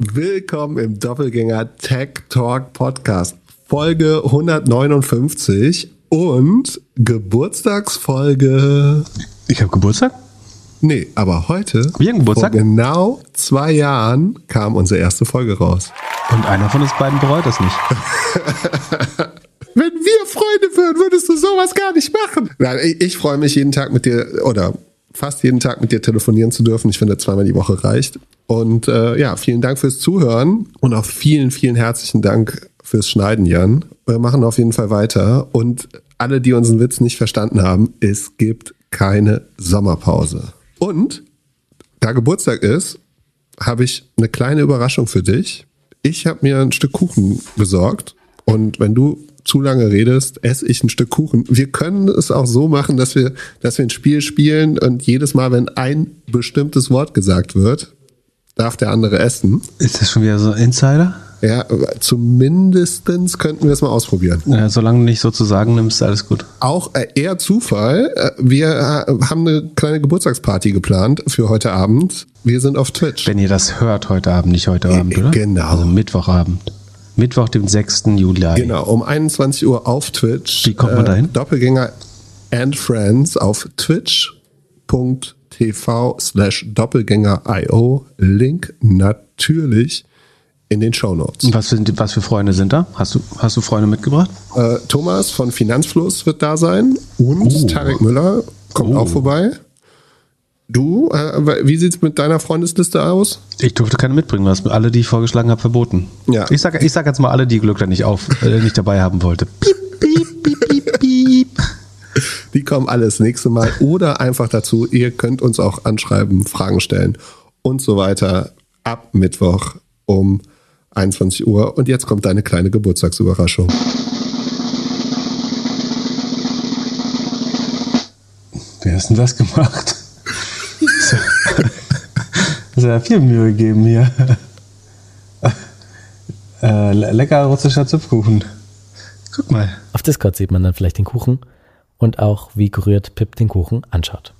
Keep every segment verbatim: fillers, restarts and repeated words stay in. Willkommen im Doppelgänger-Tech-Talk-Podcast, Folge hundertneunundfünfzig und Geburtstagsfolge. Ich habe Geburtstag? Nee, aber heute, wir haben Geburtstag? Vor genau zwei Jahren, kam unsere erste Folge raus. Und einer von uns beiden bereut das nicht. Wenn wir Freunde würden, würdest du sowas gar nicht machen. Nein, ich, ich freue mich jeden Tag mit dir, oder fast jeden Tag mit dir telefonieren zu dürfen. Ich finde, zweimal die Woche reicht. Und äh, ja, vielen Dank fürs Zuhören und auch vielen, vielen herzlichen Dank fürs Schneiden, Jan. Wir machen auf jeden Fall weiter. Und alle, die unseren Witz nicht verstanden haben, es gibt keine Sommerpause. Und da Geburtstag ist, habe ich eine kleine Überraschung für dich. Ich habe mir ein Stück Kuchen besorgt. Und wenn du zu lange redest, esse ich ein Stück Kuchen. Wir können es auch so machen, dass wir, dass wir ein Spiel spielen und jedes Mal, wenn ein bestimmtes Wort gesagt wird, darf der andere essen. Ist das schon wieder so ein Insider? Ja, zumindest könnten wir es mal ausprobieren. Ja, solange du nicht sozusagen nimmst, alles gut. Auch eher Zufall. Wir haben eine kleine Geburtstagsparty geplant für heute Abend. Wir sind auf Twitch. Wenn ihr das hört, heute Abend, nicht heute Abend, oder? Genau. Also Mittwochabend. Mittwoch, dem sechsten Juli. Genau, um einundzwanzig Uhr auf Twitch. Wie kommt man da hin? Doppelgänger and Friends auf twitch punkt t v slash doppelgänger punkt i o. Link natürlich in den Shownotes. Und was, sind, was für Freunde sind da? Hast du, hast du Freunde mitgebracht? Äh, Thomas von Finanzfluss wird da sein. Und oh. Tarek Müller kommt oh. auch vorbei. Du, äh, wie sieht es mit deiner Freundesliste aus? Ich durfte keine mitbringen, weil es mir alle, die ich vorgeschlagen habe, verboten. Ja. Ich sage ich sag jetzt mal alle, die Glück da nicht, auf, äh, nicht dabei haben wollte. Piep, piep, piep, piep, piep. Die kommen alle das nächste Mal. Oder einfach dazu, ihr könnt uns auch anschreiben, Fragen stellen und so weiter. Ab Mittwoch um einundzwanzig Uhr. Und jetzt kommt deine kleine Geburtstagsüberraschung. Wer ist denn das gemacht? Sehr viel Mühe gegeben hier. Äh, lecker russischer Zupfkuchen. Guck mal. Auf Discord sieht man dann vielleicht den Kuchen und auch, wie kuriert Pip den Kuchen anschaut.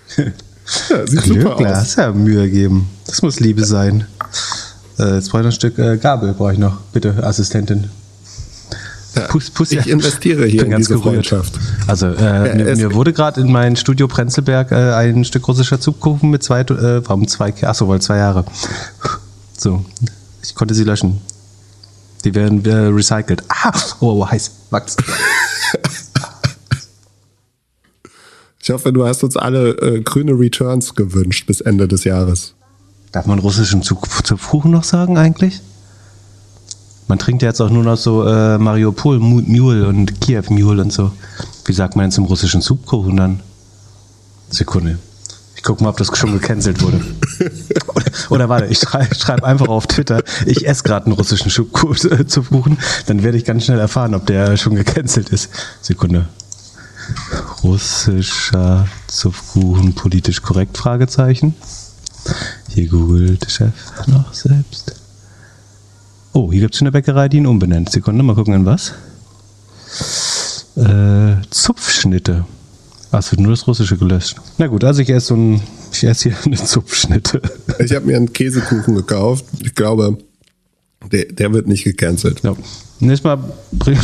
Ja, sieht super aus. Das ist ja Mühe gegeben. Das muss Liebe sein. Äh, jetzt brauche ich noch ein Stück äh, Gabel, brauche ich noch. Bitte, Assistentin. Puss, puss, ich ja. investiere hier in ganz diese gerührt. Freundschaft. Also äh, mir, mir wurde gerade in mein Studio Prenzlberg äh, ein Stück russischer Zupfkuchen mit zwei, äh, warum zwei, achso, weil zwei Jahre. So, ich konnte sie löschen. Die werden äh, recycelt. Ah, oh, heiß, Max. Ich hoffe, du hast uns alle äh, grüne Returns gewünscht bis Ende des Jahres. Darf man russischen Zupfkuchen noch sagen eigentlich? Man trinkt ja jetzt auch nur noch so äh, Mariupol Mule und Kiew Mule und so. Wie sagt man denn zum russischen Zupfkuchen dann? Sekunde. Ich guck mal, ob das schon gecancelt wurde. Oder, oder warte, ich schreibe schreib einfach auf Twitter, ich esse gerade einen russischen Zupfkuchen, dann werde ich ganz schnell erfahren, ob der schon gecancelt ist. Sekunde. Russischer Zupfkuchen politisch korrekt? Fragezeichen. Hier googelt der Chef noch selbst. Oh, hier gibt es schon eine Bäckerei, die ihn umbenennt. Sekunde, mal gucken an was. Äh, Zupfschnitte. Ah, es wird nur das Russische gelöscht. Na gut, also ich esse so ein, ich esse hier eine Zupfschnitte. Ich habe mir einen Käsekuchen gekauft. Ich glaube, der, der wird nicht gecancelt. Ja. Nächstes Mal bringt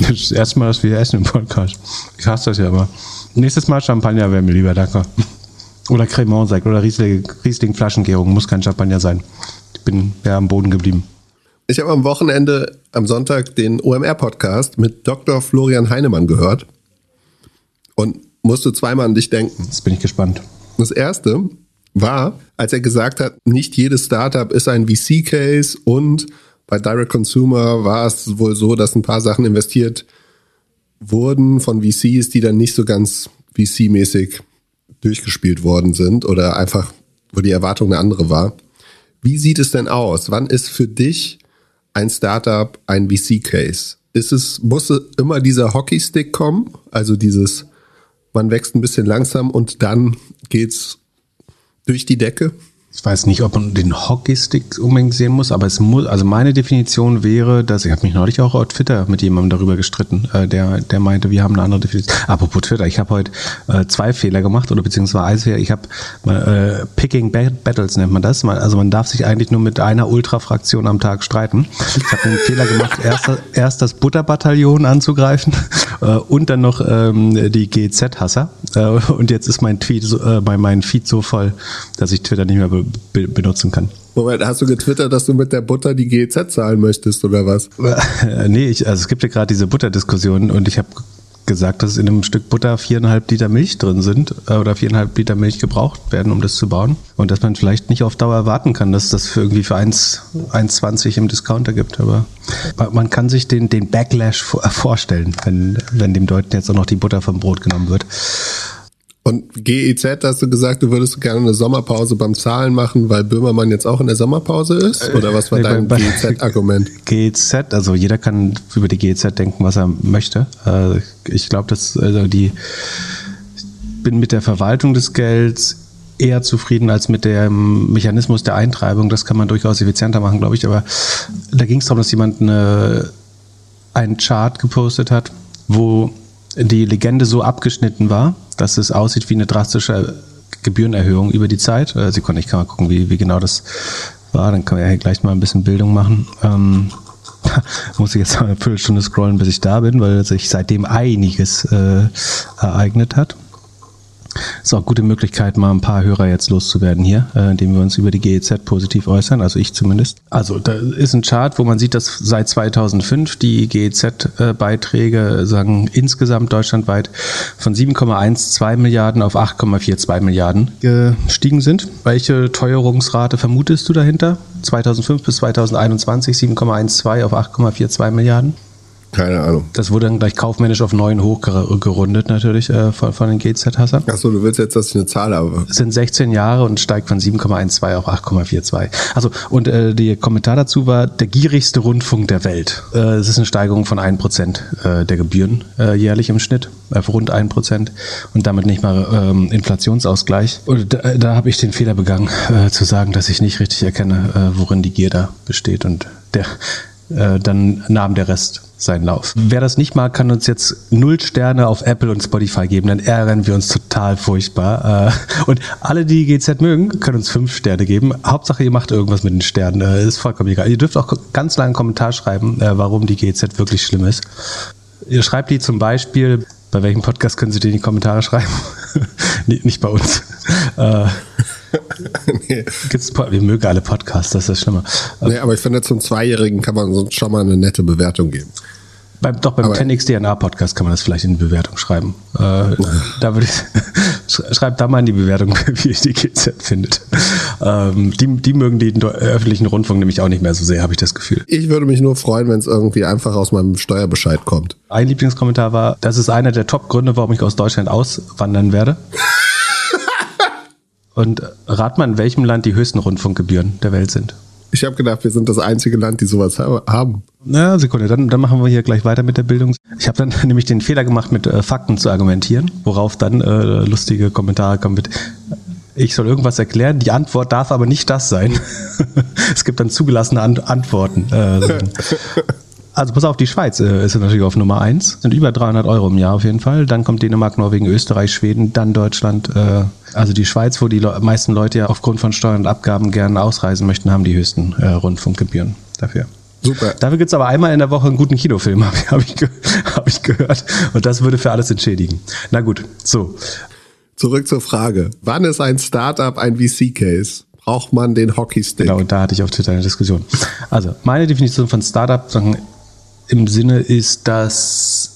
das ist das erste Mal, dass wir essen im Podcast. Ich hasse das ja immer. Nächstes Mal Champagner wäre mir lieber, danke. Oder Cremant-Sekt oder Riesling, Riesling-Flaschengärung. Muss kein Champagner sein. Bin ja am Boden geblieben. Ich habe am Wochenende, am Sonntag, den O M R-Podcast mit Doktor Florian Heinemann gehört und musste zweimal an dich denken. Jetzt bin ich gespannt. Das erste war, als er gesagt hat, nicht jedes Startup ist ein V C-Case und bei Direct Consumer war es wohl so, dass ein paar Sachen investiert wurden von V Cs, die dann nicht so ganz V C-mäßig durchgespielt worden sind oder einfach, wo die Erwartung eine andere war. Wie sieht es denn aus? Wann ist für dich ein Startup ein V C-Case? Ist es, muss immer dieser Hockeystick kommen? Also dieses, man wächst ein bisschen langsam und dann geht's durch die Decke? Ich weiß nicht, ob man den Hockeystick unbedingt sehen muss, aber es muss, also meine Definition wäre, dass, ich habe mich neulich auch auf Twitter mit jemandem darüber gestritten, äh, der der meinte, wir haben eine andere Definition. Apropos Twitter, ich habe heute äh, zwei Fehler gemacht, oder beziehungsweise ich habe äh, Picking Battles, nennt man das. Man, also man darf sich eigentlich nur mit einer Ultra-Fraktion am Tag streiten. Ich habe den Fehler gemacht, erst, erst das Butterbataillon anzugreifen äh, und dann noch ähm, die G Z-Hasser. Äh, und jetzt ist mein Tweet, äh, mein, mein Feed so voll, dass ich Twitter nicht mehr be- benutzen kann. Moment, hast du getwittert, dass du mit der Butter die G E Z zahlen möchtest oder was? Nee, ich, also es gibt ja gerade diese Butterdiskussion und ich habe gesagt, dass in einem Stück Butter viereinhalb Liter Milch drin sind oder viereinhalb Liter Milch gebraucht werden, um das zu bauen. Und dass man vielleicht nicht auf Dauer erwarten kann, dass das für irgendwie für eins Komma zwanzig im Discounter gibt. Aber man kann sich den, den Backlash vorstellen, wenn, wenn dem Deutschen jetzt auch noch die Butter vom Brot genommen wird. Und G E Z, hast du gesagt, du würdest gerne eine Sommerpause beim Zahlen machen, weil Böhmermann jetzt auch in der Sommerpause ist? Oder was war dein G E Z-Argument? G E Z, also jeder kann über die G E Z denken, was er möchte. Ich glaube, dass also die, ich bin mit der Verwaltung des Gelds eher zufrieden als mit dem Mechanismus der Eintreibung. Das kann man durchaus effizienter machen, glaube ich. Aber da ging es darum, dass jemand eine, einen Chart gepostet hat, wo die Legende so abgeschnitten war, dass es aussieht wie eine drastische Gebührenerhöhung über die Zeit. Sekunde, ich kann mal gucken, wie, wie genau das war. Dann kann man ja gleich mal ein bisschen Bildung machen. Ähm, muss ich jetzt mal eine Viertelstunde scrollen, bis ich da bin, weil sich seitdem einiges äh, ereignet hat. Ist auch eine gute Möglichkeit, mal ein paar Hörer jetzt loszuwerden hier, indem wir uns über die G E Z positiv äußern, also ich zumindest. Also da ist ein Chart, wo man sieht, dass seit zweitausendfünf die G E Z-Beiträge sagen insgesamt deutschlandweit von sieben Komma zwölf Milliarden auf acht Komma zweiundvierzig Milliarden gestiegen sind. Welche Teuerungsrate vermutest du dahinter? zweitausendfünf bis zweitausendeinundzwanzig sieben Komma zwölf auf acht Komma zweiundvierzig Milliarden? Keine Ahnung. Das wurde dann gleich kaufmännisch auf neun hochgerundet natürlich äh, von, von den G Z-Hassern. Achso, du willst jetzt, dass ich eine Zahl habe. Es sind sechzehn Jahre und steigt von sieben Komma zwölf auf acht Komma zweiundvierzig. Also, und äh, der Kommentar dazu war, der gierigste Rundfunk der Welt. Äh, es ist eine Steigerung von ein Prozent äh, der Gebühren äh, jährlich im Schnitt, auf rund ein Prozent und damit nicht mal ähm, Inflationsausgleich. Und da, da habe ich den Fehler begangen, äh, zu sagen, dass ich nicht richtig erkenne, äh, worin die Gier da besteht. Und der äh, dann nahm der Rest seinen Lauf. Wer das nicht mag, kann uns jetzt null Sterne auf Apple und Spotify geben, dann ärgern wir uns total furchtbar. Und alle, die G Z mögen, können uns fünf Sterne geben. Hauptsache, ihr macht irgendwas mit den Sternen. Ist vollkommen egal. Ihr dürft auch ganz lange einen Kommentar schreiben, warum die G Z wirklich schlimm ist. Ihr schreibt die zum Beispiel, bei welchem Podcast können Sie die in die Kommentare schreiben? Nicht bei uns. Nee. Gibt's, wir mögen alle Podcasts, das ist das Schlimme. Nee, aber ich finde, zum Zweijährigen kann man sonst schon mal eine nette Bewertung geben. Beim, doch, beim zehn X D N A-Podcast kann man das vielleicht in die Bewertung schreiben. Äh, da würde ich, schreibt da mal in die Bewertung, wie ihr die G Z findet. Ähm, die, die mögen den öffentlichen Rundfunk nämlich auch nicht mehr so sehr, habe ich das Gefühl. Ich würde mich nur freuen, wenn es irgendwie einfach aus meinem Steuerbescheid kommt. Ein Lieblingskommentar war, das ist einer der Top-Gründe, warum ich aus Deutschland auswandern werde. Und rat mal, in welchem Land die höchsten Rundfunkgebühren der Welt sind. Ich habe gedacht, wir sind das einzige Land, die sowas haben. Na, Sekunde, dann, dann machen wir hier gleich weiter mit der Bildung. Ich habe dann nämlich den Fehler gemacht, mit äh, Fakten zu argumentieren, worauf dann äh, lustige Kommentare kommen mit, ich soll irgendwas erklären, die Antwort darf aber nicht das sein. Es gibt dann zugelassene An- Antworten. Äh, so. Also pass auf, die Schweiz äh, ist natürlich auf Nummer eins. Sind über dreihundert Euro im Jahr auf jeden Fall. Dann kommt Dänemark, Norwegen, Österreich, Schweden, dann Deutschland. Äh, also die Schweiz, wo die Le- meisten Leute ja aufgrund von Steuern und Abgaben gerne ausreisen möchten, haben die höchsten äh, Rundfunkgebühren dafür. Super. Dafür gibt es aber einmal in der Woche einen guten Kinofilm, habe ich, ge- hab ich gehört. Und das würde für alles entschädigen. Na gut, so. Zurück zur Frage. Wann ist ein Startup ein V C-Case? Braucht man den Hockeystick? Genau, und da hatte ich auf Twitter eine Diskussion. Also meine Definition von Startup sagen, im Sinne ist, dass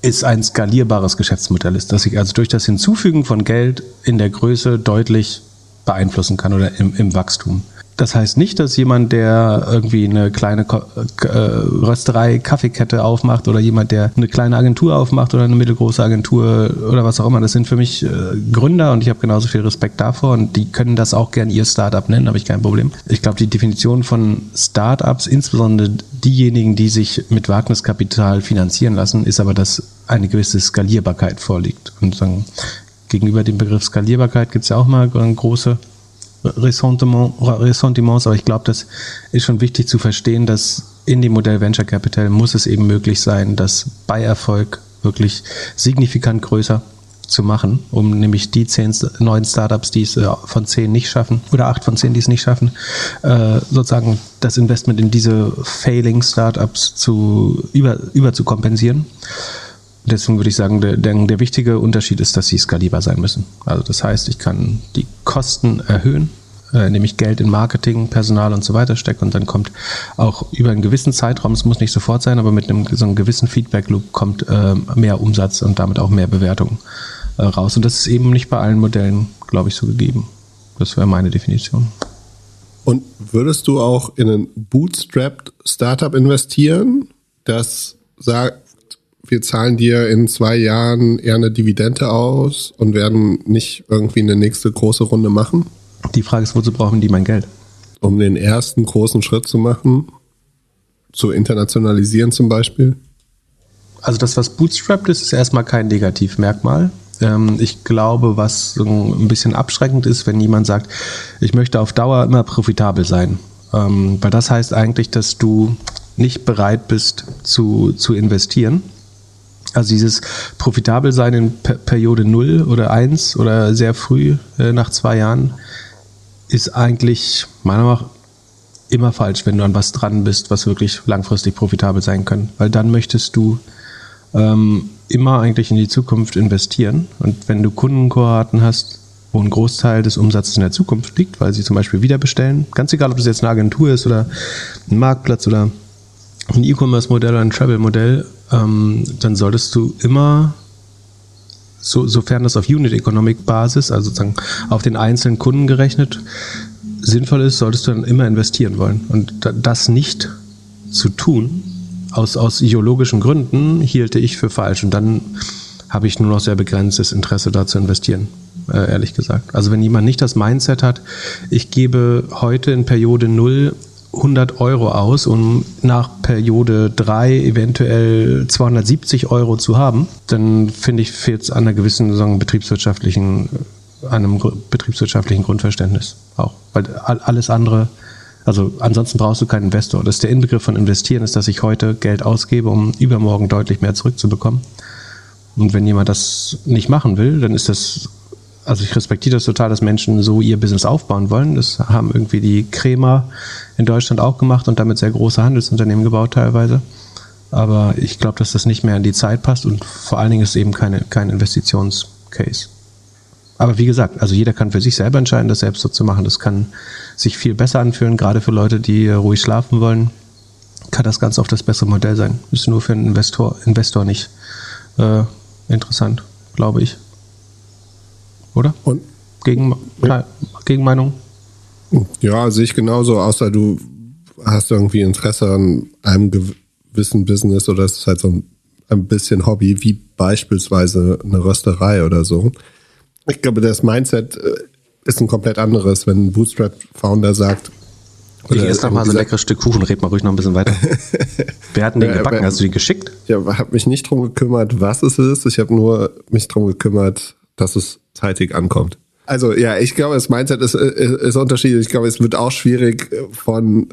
es ein skalierbares Geschäftsmodell ist, dass ich also durch das Hinzufügen von Geld in der Größe deutlich beeinflussen kann oder im, im Wachstum. Das heißt nicht, dass jemand, der irgendwie eine kleine äh, Rösterei, Kaffeekette aufmacht oder jemand, der eine kleine Agentur aufmacht oder eine mittelgroße Agentur oder was auch immer, das sind für mich äh, Gründer und ich habe genauso viel Respekt davor und die können das auch gern ihr Startup nennen, habe ich kein Problem. Ich glaube, die Definition von Startups, insbesondere diejenigen, die sich mit Wagniskapital finanzieren lassen, ist aber, dass eine gewisse Skalierbarkeit vorliegt. Und sagen, gegenüber dem Begriff Skalierbarkeit gibt es ja auch mal eine große Ressentiments, Ressentiments, aber ich glaube, das ist schon wichtig zu verstehen, dass in dem Modell Venture Capital muss es eben möglich sein, das bei Erfolg wirklich signifikant größer zu machen, um nämlich die zehn, neun Startups, die es von zehn nicht schaffen, oder acht von zehn, die es nicht schaffen, sozusagen das Investment in diese failing Startups zu, über, über zu kompensieren. Deswegen würde ich sagen, der, der, der wichtige Unterschied ist, dass sie skalierbar sein müssen. Also das heißt, ich kann die Kosten erhöhen, indem ich Geld in Marketing, Personal und so weiter stecke, und dann kommt auch über einen gewissen Zeitraum, es muss nicht sofort sein, aber mit einem, so einem gewissen Feedback-Loop kommt äh, mehr Umsatz und damit auch mehr Bewertung äh, raus. Und das ist eben nicht bei allen Modellen, glaube ich, so gegeben. Das wäre meine Definition. Und würdest du auch in ein bootstrapped Startup investieren, das sagt, wir zahlen dir in zwei Jahren eher eine Dividende aus und werden nicht irgendwie eine nächste große Runde machen? Die Frage ist, wozu brauchen die mein Geld? Um den ersten großen Schritt zu machen, zu internationalisieren zum Beispiel? Also das, was bootstrapped ist, ist erstmal kein Negativmerkmal. Ich glaube, was ein bisschen abschreckend ist, wenn jemand sagt, ich möchte auf Dauer immer profitabel sein. Weil das heißt eigentlich, dass du nicht bereit bist zu, zu investieren. Also dieses profitabel sein in Periode null oder eins oder sehr früh äh, nach zwei Jahren ist eigentlich meiner Meinung nach immer falsch, wenn du an was dran bist, was wirklich langfristig profitabel sein kann. Weil dann möchtest du ähm, immer eigentlich in die Zukunft investieren. Und wenn du Kundenkohorten hast, wo ein Großteil des Umsatzes in der Zukunft liegt, weil sie zum Beispiel wieder bestellen, ganz egal, ob das jetzt eine Agentur ist oder ein Marktplatz oder ein E-Commerce-Modell oder ein Travel-Modell, Ähm, dann solltest du immer, so, sofern das auf Unit-Economic-Basis, also sozusagen auf den einzelnen Kunden gerechnet, sinnvoll ist, solltest du dann immer investieren wollen. Und das nicht zu tun, aus, aus ideologischen Gründen, hielte ich für falsch. Und dann habe ich nur noch sehr begrenztes Interesse, da zu investieren, äh, ehrlich gesagt. Also wenn jemand nicht das Mindset hat, ich gebe heute in Periode null hundert Euro aus, um nach Periode drei eventuell zweihundertsiebzig Euro zu haben, dann finde ich, fehlt es an einer gewissen, sagen, betriebswirtschaftlichen, an einem betriebswirtschaftlichen Grundverständnis auch. Weil alles andere, also ansonsten brauchst du keinen Investor. Das ist der Inbegriff von investieren, ist, dass ich heute Geld ausgebe, um übermorgen deutlich mehr zurückzubekommen. Und wenn jemand das nicht machen will, dann ist das, also ich respektiere das total, dass Menschen so ihr Business aufbauen wollen. Das haben irgendwie die Krämer in Deutschland auch gemacht und damit sehr große Handelsunternehmen gebaut teilweise. Aber ich glaube, dass das nicht mehr in die Zeit passt, und vor allen Dingen ist es eben keine, kein Investitionscase. Aber wie gesagt, also jeder kann für sich selber entscheiden, das selbst so zu machen. Das kann sich viel besser anfühlen, gerade für Leute, die ruhig schlafen wollen, kann das ganz oft das bessere Modell sein. Ist nur für einen Investor, Investor nicht äh, interessant, glaube ich. Oder? Und? Gegen, ja. Gegenmeinung? Ja, sehe ich genauso, außer du hast irgendwie Interesse an einem gewissen Business, oder es ist halt so ein, ein bisschen Hobby, wie beispielsweise eine Rösterei oder so. Ich glaube, das Mindset ist ein komplett anderes, wenn ein Bootstrap-Founder sagt... Ich esse doch mal so ein leckeres Stück Kuchen, red mal ruhig noch ein bisschen weiter. Wer hat denn den ja, gebacken? Hast du den geschickt? Ich habe mich nicht drum gekümmert, was es ist. Ich habe nur mich drum gekümmert, dass es zeitig ankommt. Also ja, ich glaube, das Mindset ist, ist, ist unterschiedlich. Ich glaube, es wird auch schwierig von,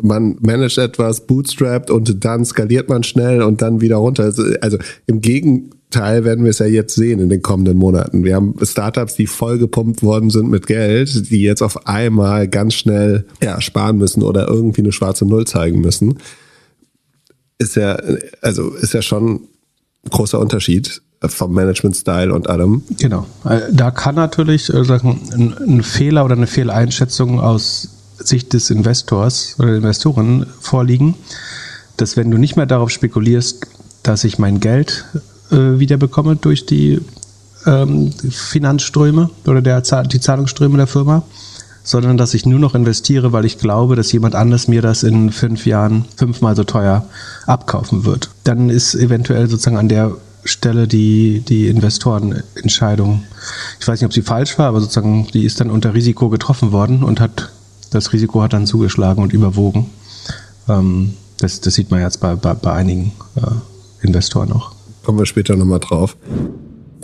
man managt etwas, bootstrapped, und dann skaliert man schnell und dann wieder runter. Also im Gegenteil werden wir es ja jetzt sehen in den kommenden Monaten. Wir haben Startups, die vollgepumpt worden sind mit Geld, die jetzt auf einmal ganz schnell ja, sparen müssen oder irgendwie eine schwarze Null zeigen müssen. Ist ja, also ist ja schon ein großer Unterschied vom Management-Style und allem. Genau. Da kann natürlich äh, sagen, ein Fehler oder eine Fehleinschätzung aus Sicht des Investors oder Investoren vorliegen, dass wenn du nicht mehr darauf spekulierst, dass ich mein Geld äh, wiederbekomme durch die ähm, Finanzströme oder der, die Zahlungsströme der Firma, sondern dass ich nur noch investiere, weil ich glaube, dass jemand anders mir das in fünf Jahren fünfmal so teuer abkaufen wird. Dann ist eventuell sozusagen an der Stelle die, die Investorenentscheidung, ich weiß nicht, ob sie falsch war, aber sozusagen, die ist dann unter Risiko getroffen worden und hat, das Risiko hat dann zugeschlagen und überwogen. Ähm, das, das sieht man jetzt bei, bei, bei einigen äh, Investoren auch. Kommen wir später nochmal drauf.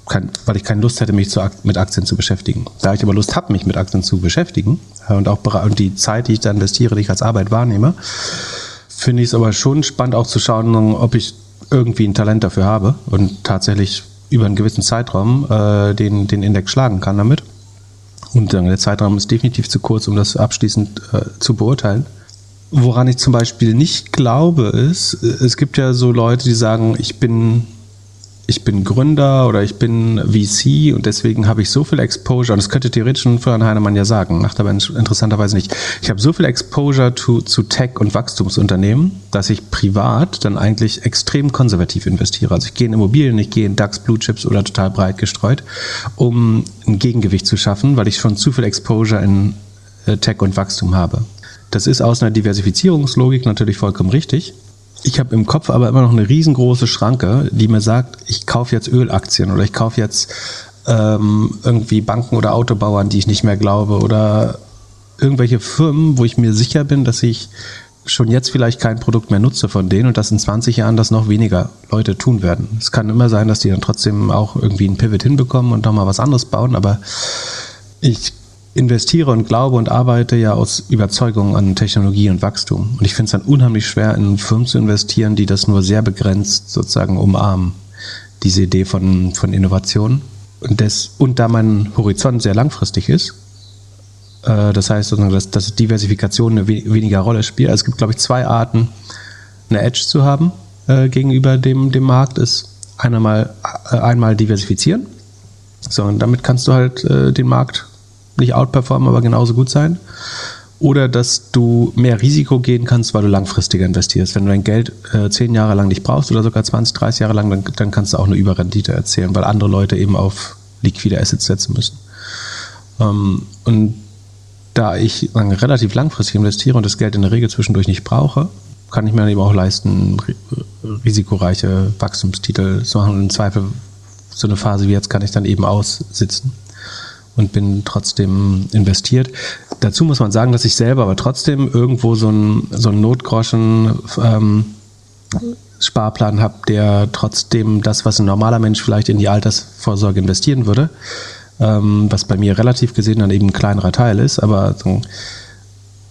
Kein, weil ich keine Lust hätte, mich zu, mit Aktien zu beschäftigen. Da ich aber Lust habe, mich mit Aktien zu beschäftigen und auch und die Zeit, die ich da investiere, die ich als Arbeit wahrnehme, finde ich es aber schon spannend, auch zu schauen, ob ich irgendwie ein Talent dafür habe und tatsächlich über einen gewissen Zeitraum äh, den, den Index schlagen kann damit. Und äh, der Zeitraum ist definitiv zu kurz, um das abschließend äh, zu beurteilen. Woran ich zum Beispiel nicht glaube, ist, es gibt ja so Leute, die sagen, ich bin... ich bin Gründer oder ich bin V C und deswegen habe ich so viel Exposure, und das könnte theoretisch schon Florian Heinemann ja sagen, macht aber interessanterweise nicht. Ich habe so viel Exposure to, zu Tech- und Wachstumsunternehmen, dass ich privat dann eigentlich extrem konservativ investiere. Also ich gehe in Immobilien, ich gehe in DAX, Blue Chips oder total breit gestreut, um ein Gegengewicht zu schaffen, weil ich schon zu viel Exposure in Tech und Wachstum habe. Das ist aus einer Diversifizierungslogik natürlich vollkommen richtig. Ich habe im Kopf aber immer noch eine riesengroße Schranke, die mir sagt, ich kaufe jetzt Ölaktien oder ich kaufe jetzt ähm, irgendwie Banken oder Autobauer, an die ich nicht mehr glaube, oder irgendwelche Firmen, wo ich mir sicher bin, dass ich schon jetzt vielleicht kein Produkt mehr nutze von denen und dass in zwanzig Jahren das noch weniger Leute tun werden. Es kann immer sein, dass die dann trotzdem auch irgendwie einen Pivot hinbekommen und nochmal was anderes bauen, aber ich investiere und glaube und arbeite ja aus Überzeugung an Technologie und Wachstum. Und ich finde es dann unheimlich schwer, in Firmen zu investieren, die das nur sehr begrenzt sozusagen umarmen, diese Idee von, von Innovation. Und, das, und da mein Horizont sehr langfristig ist, äh, das heißt sozusagen, dass, dass Diversifikation eine we- weniger Rolle spielt. Also es gibt, glaube ich, zwei Arten, eine Edge zu haben äh, gegenüber dem, dem Markt. Ist einmal, äh, einmal diversifizieren, sondern damit kannst du halt äh, den Markt nicht outperformen, aber genauso gut sein. Oder dass du mehr Risiko gehen kannst, weil du langfristiger investierst. Wenn du dein Geld äh, zehn Jahre lang nicht brauchst oder sogar zwanzig, dreißig Jahre lang, dann, dann kannst du auch eine Überrendite erzielen, weil andere Leute eben auf liquide Assets setzen müssen. Ähm, und da ich dann relativ langfristig investiere und das Geld in der Regel zwischendurch nicht brauche, kann ich mir dann eben auch leisten, risikoreiche Wachstumstitel zu machen. Und im Zweifel so eine Phase wie jetzt kann ich dann eben aussitzen und bin trotzdem investiert. Dazu muss man sagen, dass ich selber aber trotzdem irgendwo so einen so einen Notgroschen-Sparplan ähm, habe, der trotzdem das, was ein normaler Mensch vielleicht in die Altersvorsorge investieren würde, ähm, was bei mir relativ gesehen dann eben ein kleinerer Teil ist, aber so,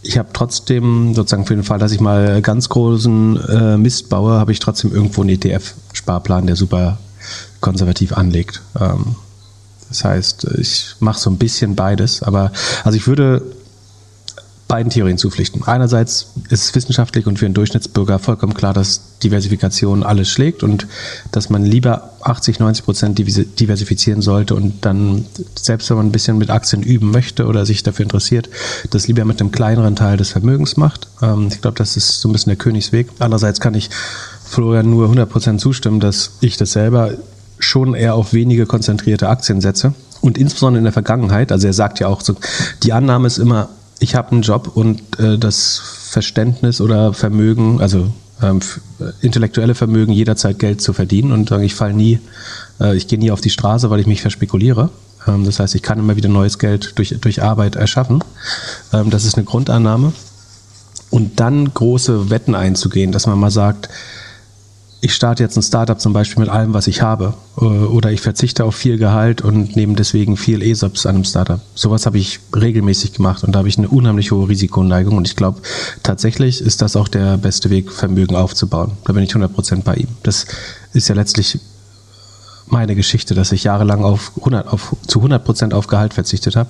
ich habe trotzdem sozusagen für den Fall, dass ich mal ganz großen äh, Mist baue, habe ich trotzdem irgendwo einen E T F-Sparplan, der super konservativ anlegt. Ähm, Das heißt, ich mache so ein bisschen beides, aber also ich würde beiden Theorien zupflichten. Einerseits ist es wissenschaftlich und für den Durchschnittsbürger vollkommen klar, dass Diversifikation alles schlägt und dass man lieber achtzig, neunzig Prozent diversifizieren sollte und dann, selbst wenn man ein bisschen mit Aktien üben möchte oder sich dafür interessiert, das lieber mit einem kleineren Teil des Vermögens macht. Ich glaube, das ist so ein bisschen der Königsweg. Andererseits kann ich Florian nur hundert Prozent zustimmen, dass ich das selber schon eher auf wenige konzentrierte Aktien setze und insbesondere in der Vergangenheit, also er sagt ja auch so, die Annahme ist immer, ich habe einen Job und äh, das Verständnis oder Vermögen, also ähm, f- intellektuelle Vermögen, jederzeit Geld zu verdienen und äh, ich falle nie, äh, ich gehe nie auf die Straße, weil ich mich verspekuliere. Ähm, das heißt, ich kann immer wieder neues Geld durch, durch Arbeit erschaffen. Ähm, das ist eine Grundannahme. Und dann große Wetten einzugehen, dass man mal sagt, ich starte jetzt ein Startup zum Beispiel mit allem, was ich habe, oder ich verzichte auf viel Gehalt und nehme deswegen viel E S O Ps an einem Startup. Sowas habe ich regelmäßig gemacht und da habe ich eine unheimlich hohe Risikoneigung und ich glaube, tatsächlich ist das auch der beste Weg, Vermögen aufzubauen. Da bin ich hundert Prozent bei ihm. Das ist ja letztlich meine Geschichte, dass ich jahrelang auf hundert, auf, zu hundert Prozent auf Gehalt verzichtet habe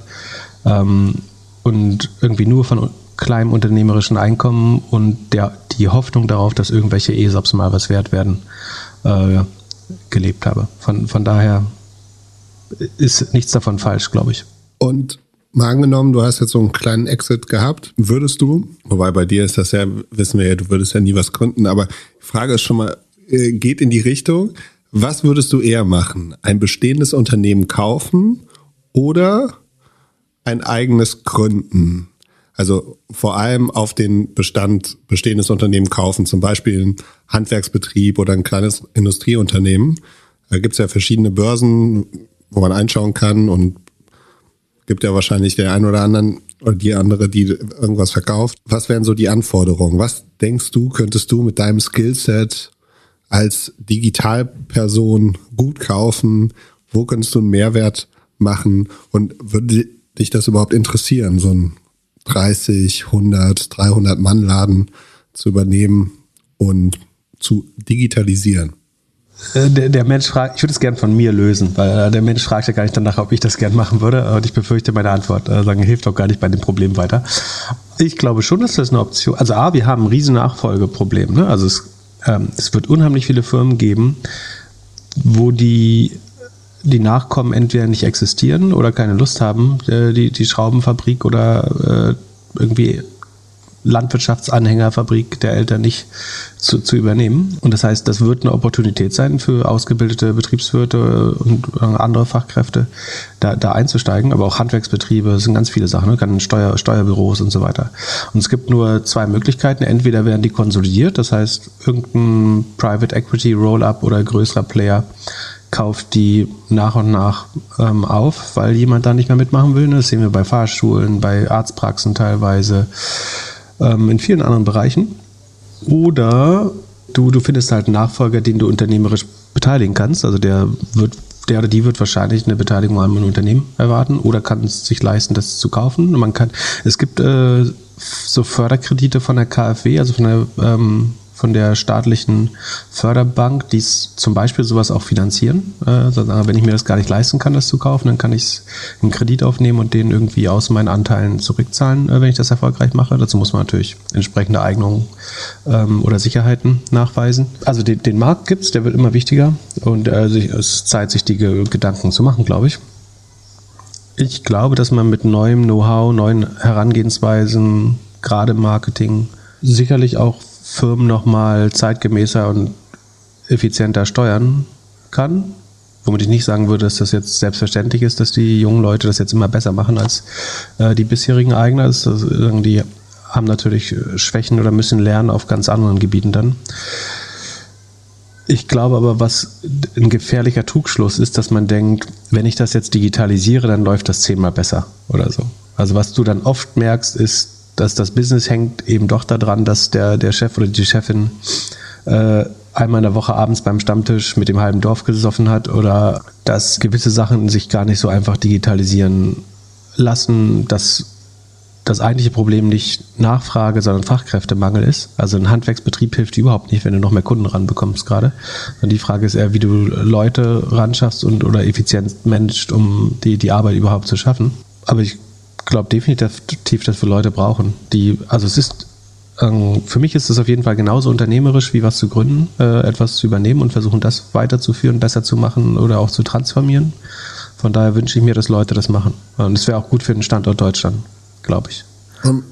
ähm, und irgendwie nur von kleinem unternehmerischen Einkommen und der, die Hoffnung darauf, dass irgendwelche E S O Ps mal was wert werden, äh, gelebt habe. Von, von daher ist nichts davon falsch, glaube ich. Und mal angenommen, du hast jetzt so einen kleinen Exit gehabt, würdest du, wobei bei dir ist das ja, wissen wir ja, du würdest ja nie was gründen, aber die Frage ist schon mal, geht in die Richtung, was würdest du eher machen? Ein bestehendes Unternehmen kaufen oder ein eigenes gründen? Also vor allem auf den Bestand bestehendes Unternehmen kaufen, zum Beispiel einen Handwerksbetrieb oder ein kleines Industrieunternehmen. Da gibt es ja verschiedene Börsen, wo man einschauen kann und gibt ja wahrscheinlich den einen oder anderen oder die andere, die irgendwas verkauft. Was wären so die Anforderungen? Was denkst du, könntest du mit deinem Skillset als Digitalperson gut kaufen? Wo könntest du einen Mehrwert machen? Und würde dich das überhaupt interessieren, so ein dreißig, hundert, dreihundert Mann Laden zu übernehmen und zu digitalisieren? Der, der Mensch fragt, ich würde es gern von mir lösen, weil der Mensch fragt ja gar nicht danach, ob ich das gern machen würde und ich befürchte meine Antwort, äh, sagen, hilft auch gar nicht bei dem Problem weiter. Ich glaube schon, dass das eine Option, also A, wir haben ein riesen Nachfolgeproblem, ne? Also es, ähm, es wird unheimlich viele Firmen geben, wo die die Nachkommen entweder nicht existieren oder keine Lust haben, die, die Schraubenfabrik oder irgendwie Landwirtschaftsanhängerfabrik der Eltern nicht zu, zu übernehmen. Und das heißt, das wird eine Opportunität sein für ausgebildete Betriebswirte und andere Fachkräfte, da, da einzusteigen. Aber auch Handwerksbetriebe, das sind ganz viele Sachen, ne? Ganz Steuer, Steuerbüros und so weiter. Und es gibt nur zwei Möglichkeiten. Entweder werden die konsolidiert, das heißt, irgendein Private Equity Roll-Up oder größerer Player kauft die nach und nach ähm, auf, weil jemand da nicht mehr mitmachen will. Das sehen wir bei Fahrschulen, bei Arztpraxen teilweise, ähm, in vielen anderen Bereichen. Oder du, du findest halt einen Nachfolger, den du unternehmerisch beteiligen kannst. Also der wird, der oder die wird wahrscheinlich eine Beteiligung an einem Unternehmen erwarten oder kann es sich leisten, das zu kaufen. Und man kann, es gibt äh, so Förderkredite von der K f W, also von der ähm, von der staatlichen Förderbank, die zum Beispiel sowas auch finanzieren. Also wenn ich mir das gar nicht leisten kann, das zu kaufen, dann kann ich einen Kredit aufnehmen und den irgendwie aus meinen Anteilen zurückzahlen, wenn ich das erfolgreich mache. Dazu muss man natürlich entsprechende Eignungen ähm, oder Sicherheiten nachweisen. Also den, den Markt gibt's, der wird immer wichtiger und äh, es ist Zeit, sich die Ge- Gedanken zu machen, glaube ich. Ich glaube, dass man mit neuem Know-how, neuen Herangehensweisen, gerade im Marketing, sicherlich auch Firmen nochmal zeitgemäßer und effizienter steuern kann, womit ich nicht sagen würde, dass das jetzt selbstverständlich ist, dass die jungen Leute das jetzt immer besser machen als äh, die bisherigen Eigner. Also, die haben natürlich Schwächen oder müssen lernen auf ganz anderen Gebieten dann. Ich glaube aber, was ein gefährlicher Trugschluss ist, dass man denkt, wenn ich das jetzt digitalisiere, dann läuft das zehnmal besser oder so. Also was du dann oft merkst, ist, dass das Business hängt eben doch daran, dass der, der Chef oder die Chefin äh, einmal in der Woche abends beim Stammtisch mit dem halben Dorf gesoffen hat oder dass gewisse Sachen sich gar nicht so einfach digitalisieren lassen, dass das eigentliche Problem nicht Nachfrage, sondern Fachkräftemangel ist. Also ein Handwerksbetrieb hilft dir überhaupt nicht, wenn du noch mehr Kunden ranbekommst gerade. Und die Frage ist eher, wie du Leute ranschaffst und oder effizient managst, um die, die Arbeit überhaupt zu schaffen. Aber ich Ich glaube definitiv, dass wir Leute brauchen, die, also es ist, ähm, für mich ist es auf jeden Fall genauso unternehmerisch, wie was zu gründen, äh, etwas zu übernehmen und versuchen, das weiterzuführen, besser zu machen oder auch zu transformieren. Von daher wünsche ich mir, dass Leute das machen. Und es wäre auch gut für den Standort Deutschland, glaube ich. Um,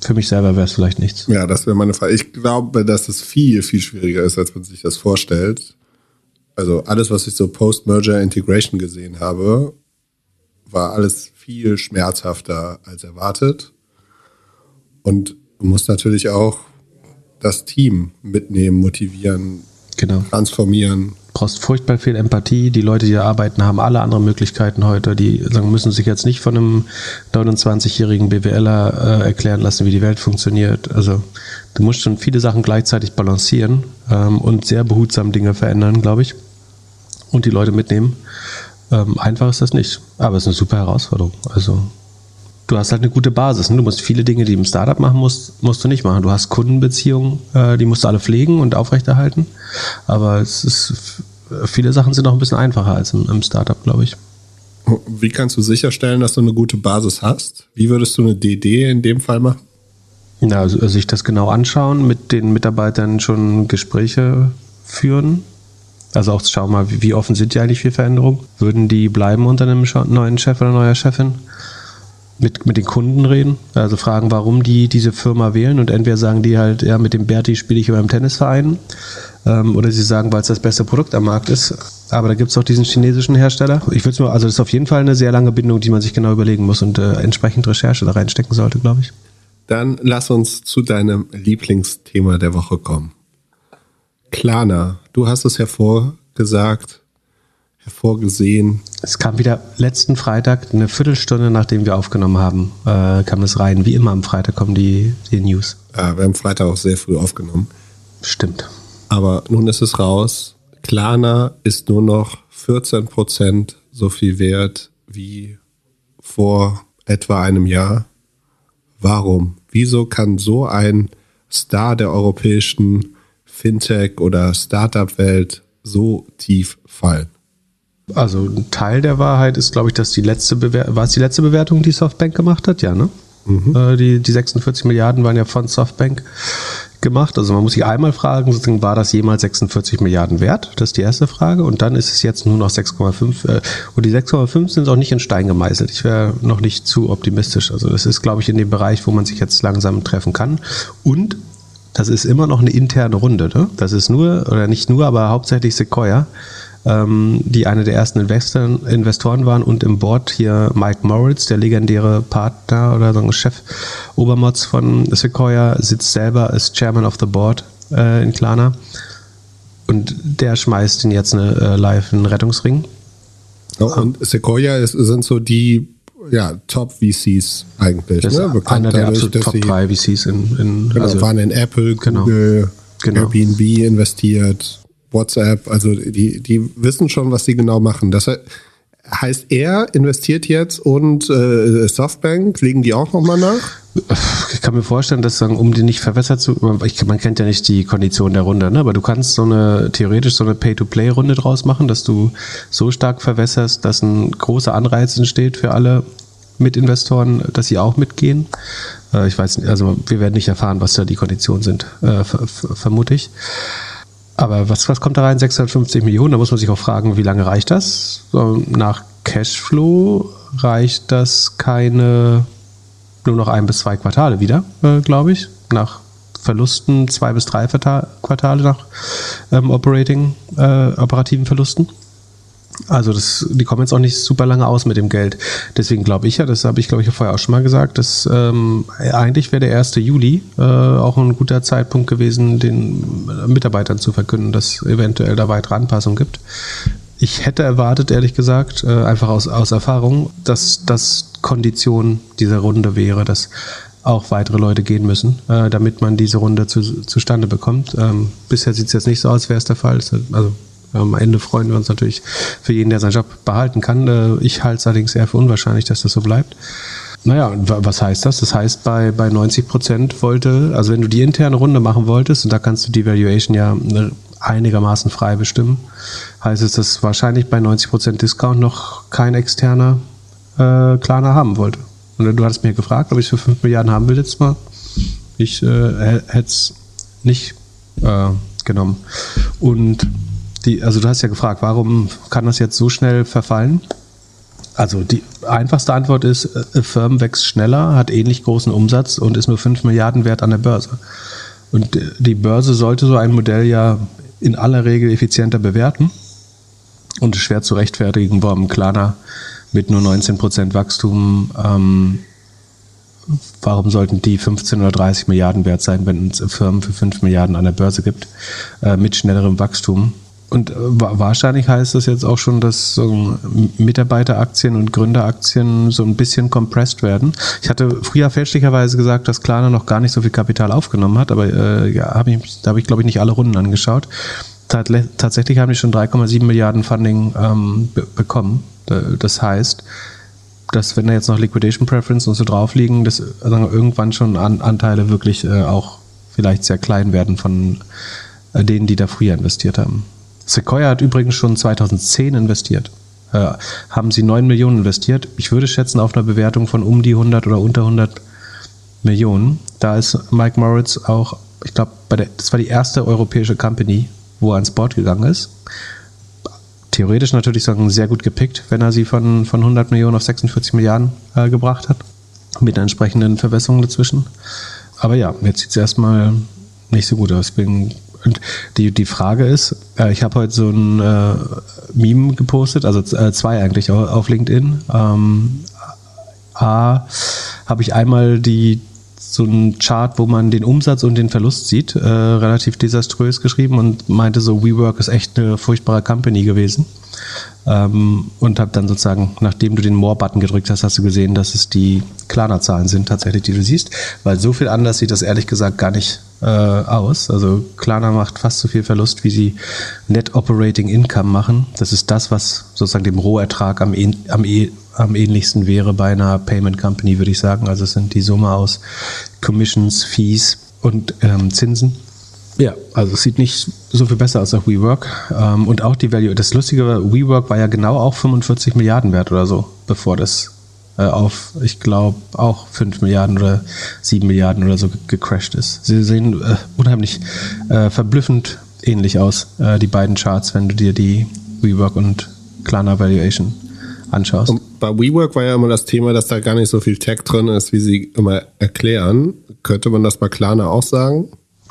für mich selber wäre es vielleicht nichts. Ja, das wäre meine Frage. Ich glaube, dass es viel, viel schwieriger ist, als man sich das vorstellt. Also alles, was ich so Post-Merger-Integration gesehen habe, war alles viel schmerzhafter als erwartet. Und du musst natürlich auch das Team mitnehmen, motivieren, genau. transformieren. Du brauchst furchtbar viel Empathie. Die Leute, die da arbeiten, haben alle andere Möglichkeiten heute. Die sagen, müssen sich jetzt nicht von einem neunundzwanzigjährigen BWLer äh, erklären lassen, wie die Welt funktioniert. Also du musst schon viele Sachen gleichzeitig balancieren ähm, und sehr behutsam Dinge verändern, glaube ich. Und die Leute mitnehmen. Ähm, einfach ist das nicht. Aber es ist eine super Herausforderung. Also du hast halt eine gute Basis. Ne? Du musst viele Dinge, die du im Startup machen musst, musst du nicht machen. Du hast Kundenbeziehungen, äh, die musst du alle pflegen und aufrechterhalten. Aber es ist, viele Sachen sind auch ein bisschen einfacher als im, im Startup, glaube ich. Wie kannst du sicherstellen, dass du eine gute Basis hast? Wie würdest du eine D D in dem Fall machen? Na, also sich das genau anschauen, mit den Mitarbeitern schon Gespräche führen. Also auch schauen mal, wie offen sind die eigentlich für Veränderungen? Würden die bleiben unter einem neuen Chef oder neuer Chefin? Mit, mit den Kunden reden, also fragen, warum die diese Firma wählen, und entweder sagen die halt, ja, mit dem Berti spiele ich über im Tennisverein, ähm, oder sie sagen, weil es das beste Produkt am Markt ist. Aber da gibt es auch diesen chinesischen Hersteller. Ich würde mal, also das ist auf jeden Fall eine sehr lange Bindung, die man sich genau überlegen muss und äh, entsprechend Recherche da reinstecken sollte, glaube ich. Dann lass uns zu deinem Lieblingsthema der Woche kommen. Klarna, du hast es hervorgesagt, hervorgesehen. Es kam wieder letzten Freitag, eine Viertelstunde nachdem wir aufgenommen haben, äh, kam es rein. Wie immer am Freitag kommen die, die News. Ja, wir haben Freitag auch sehr früh aufgenommen. Stimmt. Aber nun ist es raus. Klarna ist nur noch vierzehn Prozent so viel wert wie vor etwa einem Jahr. Warum? Wieso kann so ein Star der europäischen Fintech- oder Startup-Welt so tief fallen? Also ein Teil der Wahrheit ist, glaube ich, dass die letzte Bewertung, war es die letzte Bewertung, die Softbank gemacht hat? Ja, ne? Mhm. Äh, die, die sechsundvierzig Milliarden waren ja von Softbank gemacht. Also man muss sich einmal fragen, sozusagen, war das jemals sechsundvierzig Milliarden wert? Das ist die erste Frage. Und dann ist es jetzt nur noch sechs Komma fünf. Äh, und die sechs Komma fünf sind auch nicht in Stein gemeißelt. Ich wäre noch nicht zu optimistisch. Also das ist, glaube ich, in dem Bereich, wo man sich jetzt langsam treffen kann. Und das ist immer noch eine interne Runde. Ne? Das ist nur, oder nicht nur, aber hauptsächlich Sequoia, die eine der ersten Investoren waren, und im Board hier Mike Moritz, der legendäre Partner oder so ein Chef Obermotz von Sequoia, sitzt selber als Chairman of the Board äh, in Klarna, und der schmeißt ihn jetzt eine, äh, live einen Rettungsring. Oh, und Sequoia ist, sind so die ja, Top-V Cs eigentlich. Das ne? ist einer der absoluten Top drei V Cs. In, in, genau, also, waren in Apple, Google, genau, genau. Airbnb investiert, WhatsApp, also die, die wissen schon, was sie genau machen. Das heißt, er investiert jetzt, und äh, Softbank, legen die auch nochmal nach? Ich kann mir vorstellen, dass, sagen, um die nicht verwässert zu, ich, man kennt ja nicht die Kondition der Runde, ne? Aber du kannst so eine, theoretisch so eine Pay-to-Play-Runde draus machen, dass du so stark verwässerst, dass ein großer Anreiz entsteht für alle Mitinvestoren, dass sie auch mitgehen. Äh, ich weiß nicht, also wir werden nicht erfahren, was da die Konditionen sind, äh, vermute ich. Aber was, was kommt da rein? sechshundertfünfzig Millionen, da muss man sich auch fragen, wie lange reicht das? Nach Cashflow reicht das keine, nur noch ein bis zwei Quartale wieder, äh, glaube ich. Nach Verlusten zwei bis drei Quartale nach ähm, operating, äh, operativen Verlusten. Also das, die kommen jetzt auch nicht super lange aus mit dem Geld. Deswegen glaube ich ja, das habe ich glaube ich vorher auch schon mal gesagt, dass ähm, eigentlich wäre der erste Juli äh, auch ein guter Zeitpunkt gewesen, den Mitarbeitern zu verkünden, dass eventuell da weitere Anpassungen gibt. Ich hätte erwartet, ehrlich gesagt, äh, einfach aus, aus Erfahrung, dass das Kondition dieser Runde wäre, dass auch weitere Leute gehen müssen, äh, damit man diese Runde zu, zustande bekommt. Ähm, bisher sieht es jetzt nicht so aus, wäre es der Fall. Also am Ende freuen wir uns natürlich für jeden, der seinen Job behalten kann. Ich halte es allerdings eher für unwahrscheinlich, dass das so bleibt. Naja, was heißt das? Das heißt, bei, bei neunzig Prozent wollte, also wenn du die interne Runde machen wolltest, und da kannst du die Valuation ja einigermaßen frei bestimmen, heißt es, dass wahrscheinlich bei neunzig Prozent Discount noch kein externer äh, Klarna haben wollte. Und du hattest mir gefragt, ob ich es für fünf Milliarden haben will jetzt mal. Ich äh, hätte es nicht äh, genommen. Und Die, also du hast ja gefragt, warum kann das jetzt so schnell verfallen? Also die einfachste Antwort ist, Affirm wächst schneller, hat ähnlich großen Umsatz und ist nur fünf Milliarden wert an der Börse. Und die Börse sollte so ein Modell ja in aller Regel effizienter bewerten. Und es ist schwer zu rechtfertigen, warum Klarna mit nur neunzehn Prozent Wachstum ähm, Warum sollten die fünfzehn oder dreißig Milliarden wert sein, wenn es Firmen für fünf Milliarden an der Börse gibt, äh, mit schnellerem Wachstum? Und äh, wahrscheinlich heißt das jetzt auch schon, dass so Mitarbeiteraktien und Gründeraktien so ein bisschen compressed werden. Ich hatte früher fälschlicherweise gesagt, dass Klarna noch gar nicht so viel Kapital aufgenommen hat, aber äh, ja, hab ich, da habe ich, glaube ich, nicht alle Runden angeschaut. Tatle- tatsächlich haben die schon drei Komma sieben Milliarden Funding ähm, be- bekommen. Das heißt, dass wenn da jetzt noch Liquidation Preference und so drauf liegen, dass also irgendwann schon An- Anteile wirklich äh, auch vielleicht sehr klein werden von äh, denen, die da früher investiert haben. Sequoia hat übrigens schon zweitausendzehn investiert. Äh, haben sie neun Millionen investiert. Ich würde schätzen auf einer Bewertung von um die hundert oder unter hundert Millionen. Da ist Mike Moritz auch, ich glaube, das war die erste europäische Company, wo er ans Board gegangen ist. Theoretisch natürlich sagen, sehr gut gepickt, wenn er sie von, von hundert Millionen auf sechsundvierzig Milliarden äh, gebracht hat. Mit entsprechenden Verwässerungen dazwischen. Aber ja, jetzt sieht es erstmal nicht so gut aus. Bin, und die, die Frage ist, äh, ich habe heute so ein äh, Meme gepostet, also äh, zwei eigentlich auf, auf LinkedIn. Ähm, A, habe ich einmal die so ein Chart, wo man den Umsatz und den Verlust sieht, äh, relativ desaströs geschrieben und meinte so, WeWork ist echt eine furchtbare Company gewesen. Ähm, und habe dann sozusagen, nachdem du den More-Button gedrückt hast, hast du gesehen, dass es die Klarna-Zahlen sind tatsächlich, die du siehst, weil so viel anders sieht das ehrlich gesagt gar nicht äh, aus. Also Klarna macht fast so viel Verlust, wie sie Net Operating Income machen. Das ist das, was sozusagen dem Rohertrag am, e- am e- am ähnlichsten wäre bei einer Payment Company, würde ich sagen. Also es sind die Summe aus Commissions, Fees und ähm, Zinsen. Ja, also es sieht nicht so viel besser aus als WeWork. Ähm, und auch die Value. Das Lustige war, WeWork war ja genau auch fünfundvierzig Milliarden wert oder so, bevor das äh, auf, ich glaube, auch fünf Milliarden oder sieben Milliarden oder so gecrashed ist. Sie sehen äh, unheimlich äh, verblüffend ähnlich aus, äh, die beiden Charts, wenn du dir die WeWork und Klarna Valuation anschaust. Und bei WeWork war ja immer das Thema, dass da gar nicht so viel Tech drin ist, wie sie immer erklären. Könnte man das bei Klarna auch sagen?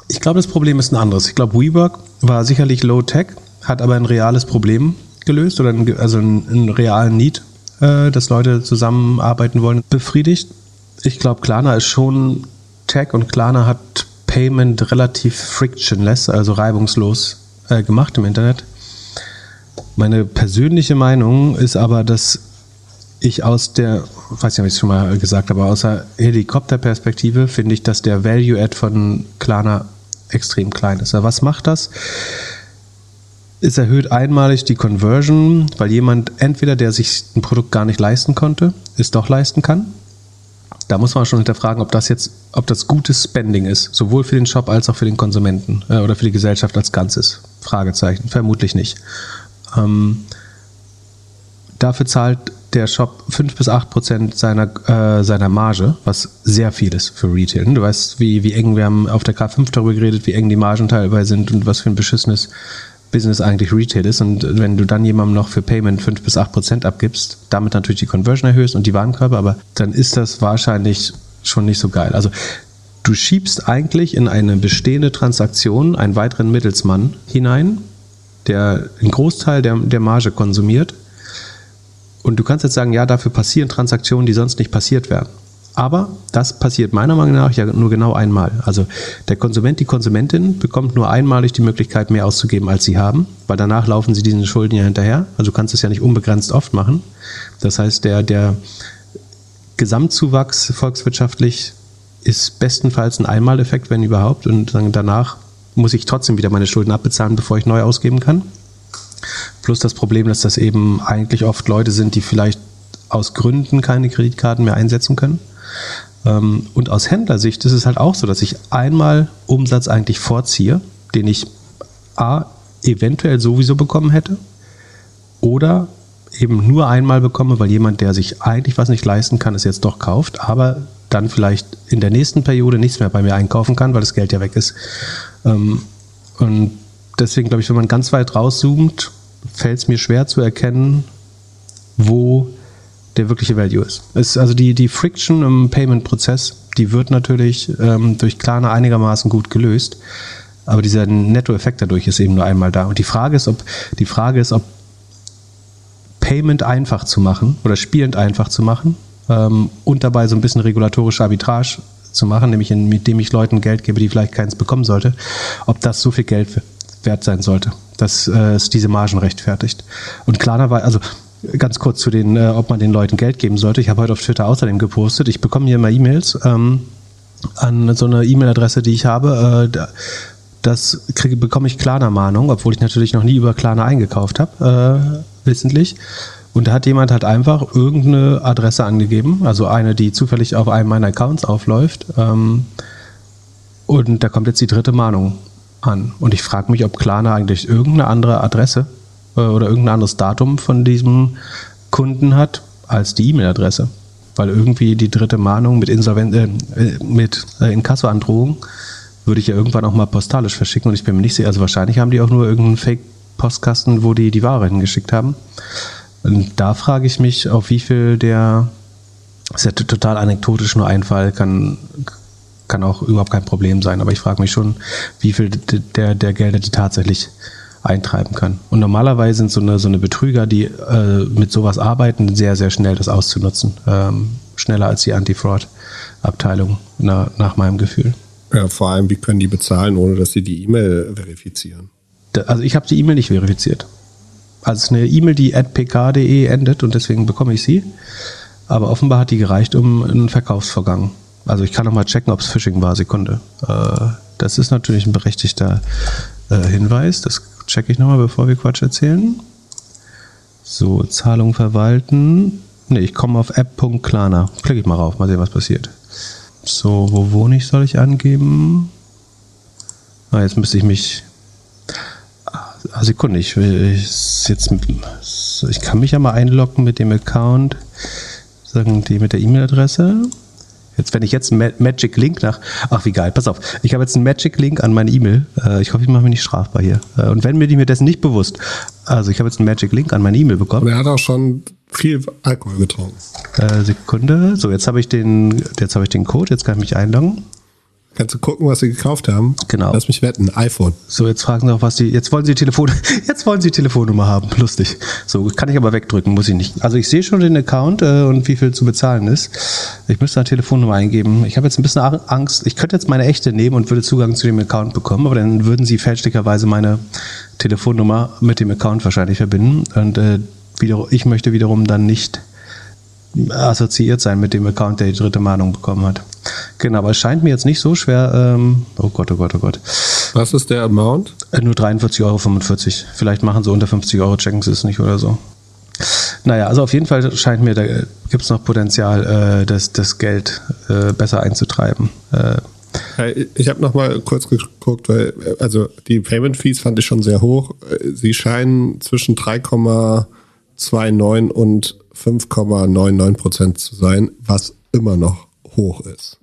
Ich glaube, das Problem ist ein anderes. Ich glaube, WeWork war sicherlich Low-Tech, hat aber ein reales Problem gelöst oder ein, also einen, einen realen Need, äh, dass Leute zusammenarbeiten wollen, befriedigt. Ich glaube, Klarna ist schon Tech und Klarna hat Payment relativ frictionless, also reibungslos äh, gemacht im Internet. Meine persönliche Meinung ist aber, dass ich aus der, weiß nicht, ob ich es schon mal gesagt habe, aus der Helikopterperspektive finde ich, dass der Value-Add von Klarna extrem klein ist. Aber was macht das? Es erhöht einmalig die Conversion, weil jemand entweder, der sich ein Produkt gar nicht leisten konnte, es doch leisten kann. Da muss man schon hinterfragen, ob das jetzt, ob das gutes Spending ist, sowohl für den Shop als auch für den Konsumenten äh, oder für die Gesellschaft als Ganzes. Fragezeichen, vermutlich nicht. Ähm, dafür zahlt der Shop fünf bis acht Prozent seiner, äh, seiner Marge, was sehr viel ist für Retail. Du weißt, wie, wie eng, wir haben auf der K fünf darüber geredet, wie eng die Margen teilweise sind und was für ein beschissenes Business eigentlich Retail ist. Und wenn du dann jemandem noch für Payment fünf bis acht Prozent abgibst, damit natürlich die Conversion erhöhst und die Warenkörbe, aber dann ist das wahrscheinlich schon nicht so geil. Also du schiebst eigentlich in eine bestehende Transaktion einen weiteren Mittelsmann hinein, der einen Großteil der, der Marge konsumiert. Und du kannst jetzt sagen, ja, dafür passieren Transaktionen, die sonst nicht passiert wären. Aber das passiert meiner Meinung nach ja nur genau einmal. Also der Konsument, die Konsumentin bekommt nur einmalig die Möglichkeit, mehr auszugeben, als sie haben, weil danach laufen sie diesen Schulden ja hinterher. Also du kannst es ja nicht unbegrenzt oft machen. Das heißt, der, der Gesamtzuwachs volkswirtschaftlich ist bestenfalls ein Einmaleffekt, wenn überhaupt. Und dann danach muss ich trotzdem wieder meine Schulden abbezahlen, bevor ich neu ausgeben kann. Plus das Problem, dass das eben eigentlich oft Leute sind, die vielleicht aus Gründen keine Kreditkarten mehr einsetzen können. Und aus Händlersicht ist es halt auch so, dass ich einmal Umsatz eigentlich vorziehe, den ich A, eventuell sowieso bekommen hätte oder eben nur einmal bekomme, weil jemand, der sich eigentlich was nicht leisten kann, es jetzt doch kauft, aber dann vielleicht in der nächsten Periode nichts mehr bei mir einkaufen kann, weil das Geld ja weg ist. Und deswegen glaube ich, wenn man ganz weit rauszoomt, fällt es mir schwer zu erkennen, wo der wirkliche Value ist. Es, also die, die Friction im Payment-Prozess, die wird natürlich ähm, durch Klarna einigermaßen gut gelöst, aber dieser Nettoeffekt dadurch ist eben nur einmal da. Und die Frage ist, ob die Frage ist, ob Payment einfach zu machen oder spielend einfach zu machen, ähm, und dabei so ein bisschen regulatorische Arbitrage zu machen, nämlich in, mit dem ich Leuten Geld gebe, die vielleicht keins bekommen sollte, ob das so viel Geld wert sein sollte, dass äh, es diese Margen rechtfertigt. Und Klarna war, also ganz kurz zu den, äh, ob man den Leuten Geld geben sollte. Ich habe heute auf Twitter außerdem gepostet, ich bekomme hier immer E-Mails ähm, an so eine E-Mail-Adresse, die ich habe, äh, da, das kriege, bekomme ich Klarna-Mahnung, obwohl ich natürlich noch nie über Klarna eingekauft habe, äh, wissentlich. Und da hat jemand halt einfach irgendeine Adresse angegeben, also eine, die zufällig auf einem meiner Accounts aufläuft. Ähm, und da kommt jetzt die dritte Mahnung an. Und ich frage mich, ob Klarna eigentlich irgendeine andere Adresse äh, oder irgendein anderes Datum von diesem Kunden hat als die E-Mail-Adresse. Weil irgendwie die dritte Mahnung mit, Insolven- äh, mit äh, Inkasso-Androhung würde ich ja irgendwann auch mal postalisch verschicken, und ich bin mir nicht sicher, also wahrscheinlich haben die auch nur irgendeinen Fake-Postkasten, wo die die Ware hingeschickt haben. Und da frage ich mich, auf wie viel der, ist ja total anekdotisch, nur ein Fall, kann, kann auch überhaupt kein Problem sein, aber ich frage mich schon, wie viel der, der Gelder die tatsächlich eintreiben kann. Und normalerweise sind so eine, so eine Betrüger, die äh, mit sowas arbeiten, sehr, sehr schnell das auszunutzen. Ähm, schneller als die Anti-Fraud-Abteilung, na, nach meinem Gefühl. Ja, vor allem, wie können die bezahlen, ohne dass sie die E-Mail verifizieren? Also ich habe die E-Mail nicht verifiziert. Also es ist eine E-Mail, die at p k punkt d e endet, und deswegen bekomme ich sie. Aber offenbar hat die gereicht um einen Verkaufsvorgang. Also ich kann nochmal checken, ob es Phishing war. Sekunde. Das ist natürlich ein berechtigter Hinweis. Das checke ich nochmal, bevor wir Quatsch erzählen. So, Zahlung verwalten. Ne, ich komme auf app punkt klarna. Klicke ich mal rauf, mal sehen, was passiert. So, wo wohne ich, soll ich angeben? Ah, jetzt müsste ich mich... Ah, Sekunde, ich will ich, jetzt... Ich kann mich ja mal einloggen mit dem Account, sagen die mit der E-Mail-Adresse. Jetzt, wenn ich jetzt einen Magic Link nach... Ach, wie geil, pass auf. Ich habe jetzt einen Magic Link an meine E-Mail. Ich hoffe, ich mache mich nicht strafbar hier. Und wenn mir die mir dessen nicht bewusst. Also, ich habe jetzt einen Magic Link an meine E-Mail bekommen. Und er hat auch schon... viel Alkohol getrunken. Äh, Sekunde. So, jetzt habe ich den, jetzt habe ich den Code, jetzt kann ich mich einloggen. Kannst du gucken, was sie gekauft haben? Genau. Lass mich wetten, iPhone. So, jetzt fragen sie auch, was die, jetzt wollen sie Telefon, jetzt wollen sie Telefonnummer haben. Lustig. So, kann ich aber wegdrücken, muss ich nicht. Also ich sehe schon den Account äh, und wie viel zu bezahlen ist. Ich müsste eine Telefonnummer eingeben. Ich habe jetzt ein bisschen Angst. Ich könnte jetzt meine echte nehmen und würde Zugang zu dem Account bekommen, aber dann würden sie fälschlicherweise meine Telefonnummer mit dem Account wahrscheinlich verbinden, und äh, ich möchte wiederum dann nicht assoziiert sein mit dem Account, der die dritte Mahnung bekommen hat. Genau, aber es scheint mir jetzt nicht so schwer. Ähm, oh Gott, oh Gott, oh Gott. Was ist der Amount? Nur dreiundvierzig Euro fünfundvierzig. Vielleicht machen sie unter fünfzig Euro, checken sie es nicht oder so. Naja, also auf jeden Fall scheint mir, da gibt es noch Potenzial, äh, das, das Geld äh, besser einzutreiben. Äh, Ich habe noch mal kurz geguckt, weil also die Payment-Fees fand ich schon sehr hoch. Sie scheinen zwischen drei Komma neunundzwanzig und fünf Komma neunundneunzig Prozent zu sein, was immer noch hoch ist.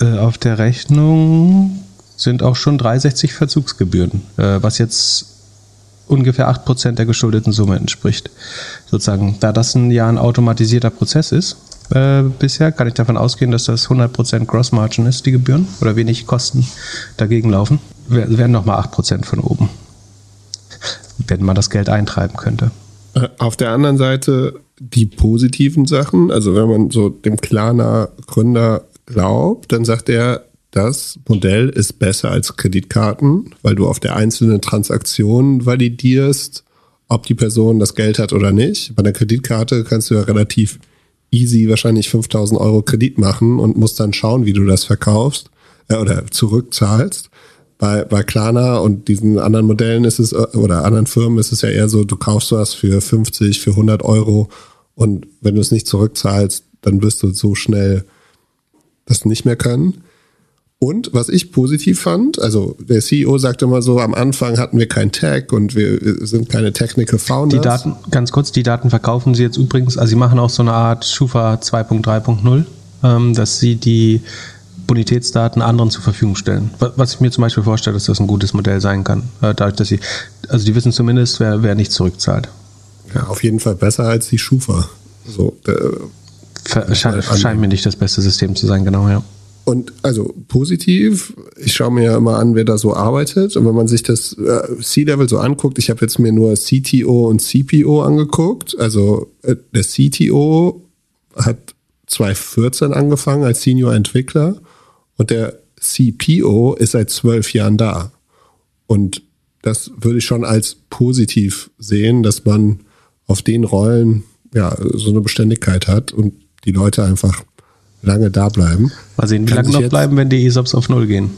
Äh, auf der Rechnung sind auch schon drei Komma sechzig Verzugsgebühren, äh, was jetzt ungefähr acht Prozent der geschuldeten Summe entspricht. Sozusagen, da das ein ja ein automatisierter Prozess ist, äh, bisher kann ich davon ausgehen, dass das hundert Prozent Gross-Margin ist, die Gebühren, oder wenig Kosten dagegen laufen. W- wären nochmal acht Prozent von oben, wenn man das Geld eintreiben könnte. Auf der anderen Seite die positiven Sachen, also wenn man so dem Klarna-Gründer glaubt, dann sagt er, das Modell ist besser als Kreditkarten, weil du auf der einzelnen Transaktion validierst, ob die Person das Geld hat oder nicht. Bei einer Kreditkarte kannst du ja relativ easy wahrscheinlich fünftausend Euro Kredit machen und musst dann schauen, wie du das verkaufst äh, oder zurückzahlst. Bei, bei Klarna und diesen anderen Modellen ist es, oder anderen Firmen ist es ja eher so, du kaufst was für fünfzig, für hundert Euro, und wenn du es nicht zurückzahlst, dann wirst du so schnell das nicht mehr können. Und was ich positiv fand, also der C E O sagt immer so, am Anfang hatten wir kein Tech und wir sind keine Technical Founders. Die Daten, ganz kurz, die Daten verkaufen sie jetzt übrigens, also sie machen auch so eine Art Schufa zwei Punkt drei Punkt null, dass sie die Bonitätsdaten anderen zur Verfügung stellen. Was ich mir zum Beispiel vorstelle, dass das ein gutes Modell sein kann. Dadurch, dass sie, also die wissen zumindest, wer, wer nicht zurückzahlt. Ja, auf jeden Fall besser als die Schufa. So, äh, Ver- scheint, scheint mir nicht das beste System zu sein, genau, ja. Und also positiv, ich schaue mir ja immer an, wer da so arbeitet. Und wenn man sich das äh, C-Level so anguckt, ich habe jetzt mir nur C T O und C P O angeguckt. Also äh, der C T O hat zwanzig vierzehn angefangen als Senior-Entwickler und der C P O ist seit zwölf Jahren da. Und das würde ich schon als positiv sehen, dass man auf den Rollen ja so eine Beständigkeit hat und die Leute einfach lange da bleiben. Mal sehen, wie lange noch bleiben, wenn die E S O Ps auf Null gehen.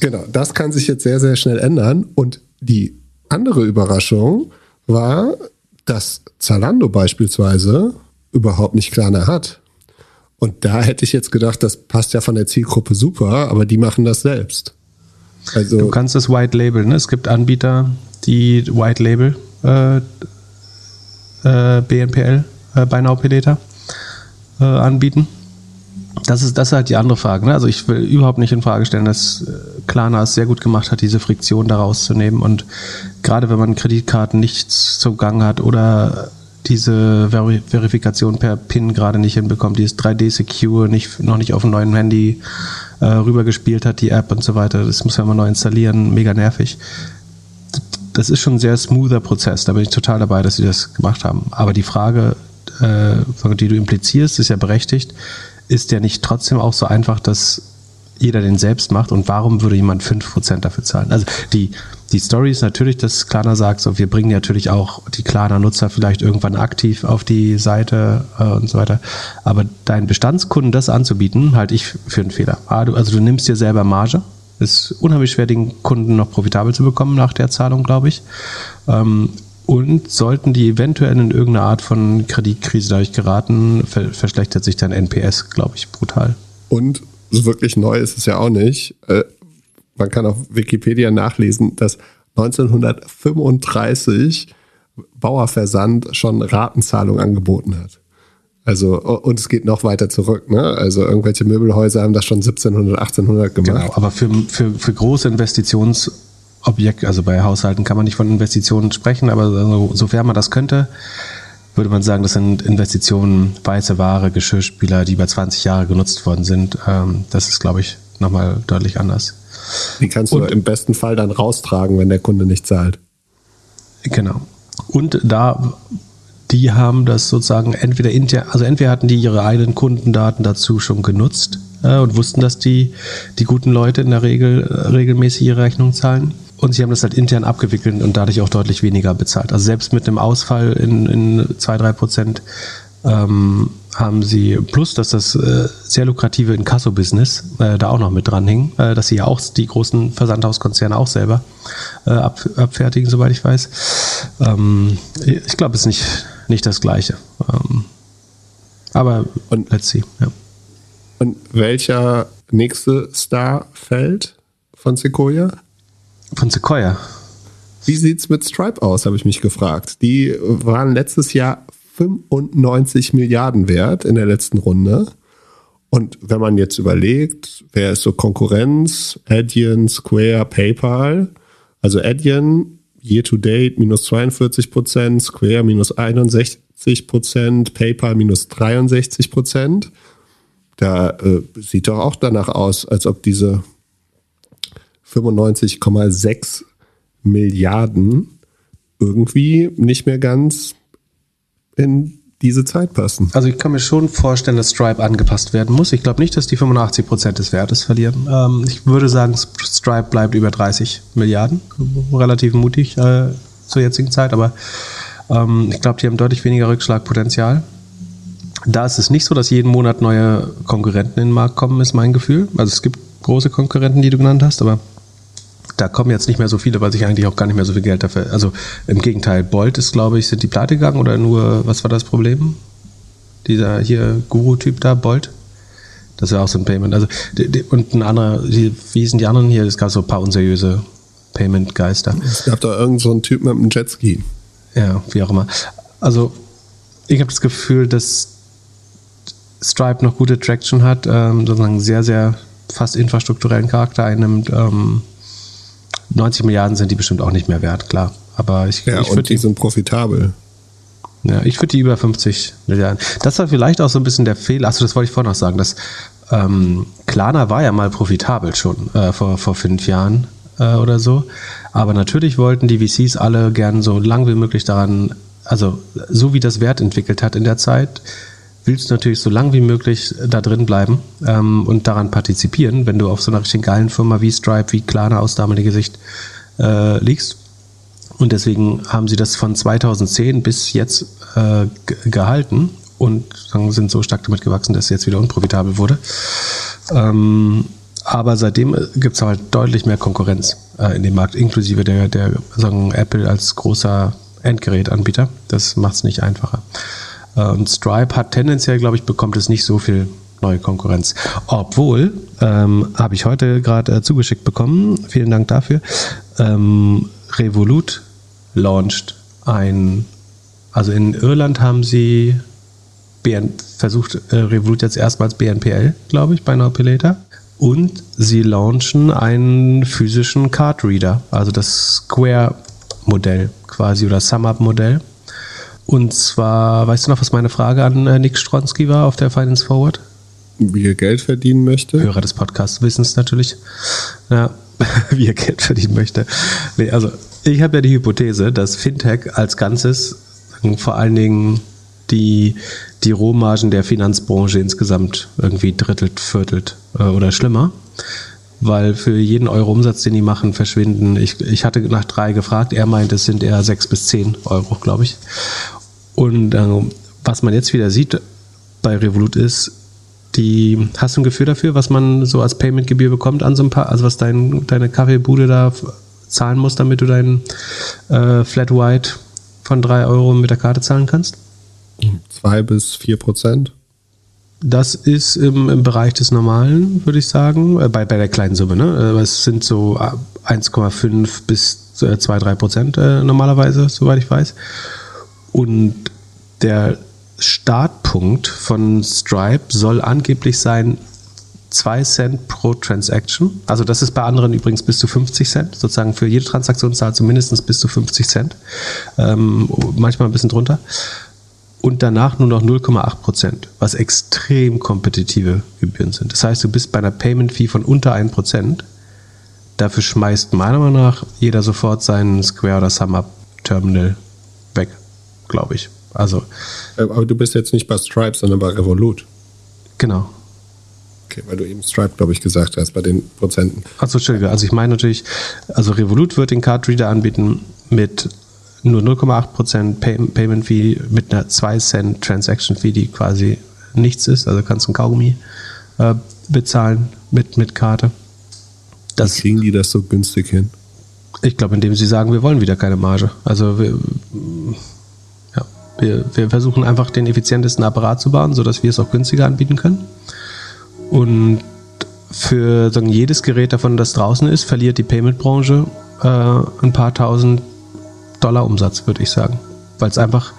Genau, das kann sich jetzt sehr, sehr schnell ändern. Und die andere Überraschung war, dass Zalando beispielsweise überhaupt nicht Klarna hat. Und da hätte ich jetzt gedacht, das passt ja von der Zielgruppe super, aber die machen das selbst. Also du kannst das White Label, ne? Es gibt Anbieter, die White Label äh, äh, B N P L, äh, Buy Now Pay Later äh, anbieten. Das ist, das ist halt die andere Frage. Ne? Also ich will überhaupt nicht in Frage stellen, dass Klarna es sehr gut gemacht hat, diese Friktion da rauszunehmen. Und gerade wenn man Kreditkarten nicht zum Gang hat oder diese Ver- Verifikation per PIN gerade nicht hinbekommt, die ist drei D-secure, nicht, noch nicht auf dem neuen Handy äh, rübergespielt hat, die App und so weiter. Das muss man mal neu installieren, mega nervig. Das ist schon ein sehr smoother Prozess, da bin ich total dabei, dass sie das gemacht haben. Aber die Frage, äh, die du implizierst, ist ja berechtigt. Ist der nicht trotzdem auch so einfach, dass jeder den selbst macht? Und warum würde jemand fünf Prozent dafür zahlen? Also die, die Story ist natürlich, dass Klarna sagt, so, wir bringen natürlich auch die Klarna-Nutzer vielleicht irgendwann aktiv auf die Seite äh, und so weiter. Aber deinen Bestandskunden das anzubieten, halte ich für einen Fehler. Also du nimmst dir selber Marge. Ist unheimlich schwer, den Kunden noch profitabel zu bekommen nach der Zahlung, glaube ich. Ähm, Und sollten die eventuell in irgendeine Art von Kreditkrise dadurch geraten, ver- verschlechtert sich dein N P S, glaube ich, brutal. Und so wirklich neu ist es ja auch nicht. Äh, man kann auf Wikipedia nachlesen, dass neunzehnhundertfünfunddreißig Bauerversand schon Ratenzahlung angeboten hat. Also, und es geht noch weiter zurück, ne? Also irgendwelche Möbelhäuser haben das schon siebzehnhundert, achtzehnhundert gemacht. Genau, aber für, für, für große Investitions- Objekt, also bei Haushalten kann man nicht von Investitionen sprechen, aber so, sofern man das könnte, würde man sagen, das sind Investitionen, weiße Ware, Geschirrspüler, die über zwanzig Jahre genutzt worden sind. Ähm, das ist, glaube ich, nochmal deutlich anders. Die kannst du und, im besten Fall dann raustragen, wenn der Kunde nicht zahlt. Genau. Und da, die haben das sozusagen entweder intern, also entweder hatten die ihre eigenen Kundendaten dazu schon genutzt äh, und wussten, dass die, die guten Leute in der Regel äh, regelmäßig ihre Rechnung zahlen. Und sie haben das halt intern abgewickelt und dadurch auch deutlich weniger bezahlt. Also selbst mit einem Ausfall in, in zwei, drei Prozent ähm, haben sie, plus dass das äh, sehr lukrative Inkasso-Business äh, da auch noch mit dran hing, äh, dass sie ja auch die großen Versandhauskonzerne auch selber äh, ab, abfertigen, soweit ich weiß. Ähm, ich glaube, es ist nicht, nicht das Gleiche. Ähm, aber und, let's see. Ja. Und welcher nächste Star fällt von Sequoia? Von Sequoia. Wie sieht's mit Stripe aus, habe ich mich gefragt. Die waren letztes Jahr fünfundneunzig Milliarden wert in der letzten Runde. Und wenn man jetzt überlegt, wer ist so Konkurrenz? Adyen, Square, PayPal. Also Adyen, year to date minus zweiundvierzig Prozent, Square minus einundsechzig Prozent, PayPal minus dreiundsechzig Prozent. Da äh, sieht doch auch danach aus, als ob diese fünfundneunzig Komma sechs Milliarden irgendwie nicht mehr ganz in diese Zeit passen. Also ich kann mir schon vorstellen, dass Stripe angepasst werden muss. Ich glaube nicht, dass die fünfundachtzig Prozent des Wertes verlieren. Ähm, ich würde sagen, Stripe bleibt über dreißig Milliarden. Relativ mutig äh, zur jetzigen Zeit, aber ähm, ich glaube, die haben deutlich weniger Rückschlagpotenzial. Da ist es nicht so, dass jeden Monat neue Konkurrenten in den Markt kommen, ist mein Gefühl. Also es gibt große Konkurrenten, die du genannt hast, aber da kommen jetzt nicht mehr so viele, weil sich eigentlich auch gar nicht mehr so viel Geld dafür... Also im Gegenteil, Bolt ist, glaube ich, sind die pleite gegangen oder nur, was war das Problem? Dieser hier Guru-Typ da, Bolt? Das war auch so ein Payment. Also die, die, und ein anderer, die, wie sind die anderen hier? Es gab so ein paar unseriöse Payment-Geister. Es gab da irgend so einen Typ mit einem Jetski. Ja, wie auch immer. Also ich habe das Gefühl, dass Stripe noch gute Traction hat, ähm, sozusagen sehr, sehr fast infrastrukturellen Charakter einnimmt. Ähm, neunzig Milliarden sind die bestimmt auch nicht mehr wert, klar. Aber ich, ja, ich und die, die sind profitabel. Ja, ich würde die über fünfzig Milliarden. Das war vielleicht auch so ein bisschen der Fehler. Achso, das wollte ich vorhin noch sagen. Dass, ähm, Klarna war ja mal profitabel schon äh, vor, vor fünf Jahren äh, oder so. Aber natürlich wollten die V Cs alle gern so lang wie möglich daran, also so wie das Wert entwickelt hat in der Zeit, willst du natürlich so lange wie möglich da drin bleiben ähm, und daran partizipieren, wenn du auf so einer richtig geilen Firma wie Stripe, wie Klarna aus damaliger Sicht äh, liegst. Und deswegen haben sie das von zweitausendzehn bis jetzt äh, g- gehalten und sind so stark damit gewachsen, dass es jetzt wieder unprofitabel wurde. Ähm, aber seitdem gibt es halt deutlich mehr Konkurrenz äh, in dem Markt, inklusive der, der sagen Apple als großer Endgerätanbieter. Das macht es nicht einfacher. Äh, und Stripe hat tendenziell, glaube ich, bekommt es nicht so viel neue Konkurrenz. Obwohl, ähm, habe ich heute gerade äh, zugeschickt bekommen, vielen Dank dafür, ähm, Revolut launcht ein, also in Irland haben sie B N, versucht äh, Revolut jetzt erstmals B N P L, glaube ich, bei Now Pay Later. Und sie launchen einen physischen Card Reader, also das Square-Modell quasi oder SumUp-Modell. Und zwar, weißt du noch, was meine Frage an äh, Nick Stronski war auf der Finance Forward? Wie er Geld verdienen möchte? Hörer des Podcasts wissen es natürlich. Ja, wie er Geld verdienen möchte. Nee, also ich habe ja die Hypothese, dass Fintech als Ganzes vor allen Dingen die, die Rohmargen der Finanzbranche insgesamt irgendwie drittelt, viertelt äh, oder schlimmer. Weil für jeden Euro Umsatz, den die machen, verschwinden. Ich, ich hatte nach drei gefragt, er meint, es sind eher sechs bis zehn Euro, glaube ich. Und äh, was man jetzt wieder sieht bei Revolut ist, die, hast du ein Gefühl dafür, was man so als Payment-Gebühr bekommt an so ein paar, also was dein, deine Kaffeebude da f- zahlen muss, damit du deinen äh, Flat White von drei Euro mit der Karte zahlen kannst? zwei bis vier Prozent. Das ist im, im Bereich des Normalen, würde ich sagen, äh, bei, bei der kleinen Summe, ne? Äh, es sind so eins Komma fünf bis zwei, drei Prozent äh, normalerweise, soweit ich weiß. Und der Startpunkt von Stripe soll angeblich sein zwei Cent pro Transaction. Also das ist bei anderen übrigens bis zu fünfzig Cent. Sozusagen für jede Transaktion zahlst du mindestens bis zu fünfzig Cent. Ähm, manchmal ein bisschen drunter. Und danach nur noch null Komma acht Prozent, was extrem kompetitive Gebühren sind. Das heißt, du bist bei einer Payment-Fee von unter ein Prozent. Dafür schmeißt meiner Meinung nach jeder sofort seinen Square- oder SumUp-Terminal weg, glaube ich. Also, aber du bist jetzt nicht bei Stripe, sondern bei Revolut. Genau. Okay, weil du eben Stripe, glaube ich, gesagt hast, bei den Prozenten. Achso, Entschuldigung. Also ich meine natürlich, also Revolut wird den Card Reader anbieten mit nur null Komma acht Prozent Pay- Payment Fee, mit einer zwei Cent Transaction Fee, die quasi nichts ist. Also kannst du einen Kaugummi äh, bezahlen mit, mit Karte. Das, wie kriegen die das so günstig hin? Ich glaube, indem sie sagen, wir wollen wieder keine Marge. Also wir... Wir, wir versuchen einfach den effizientesten Apparat zu bauen, sodass wir es auch günstiger anbieten können. Und für sagen, jedes Gerät davon, das draußen ist, verliert die Payment-Branche äh, ein paar tausend Dollar Umsatz, würde ich sagen. Weil es einfach,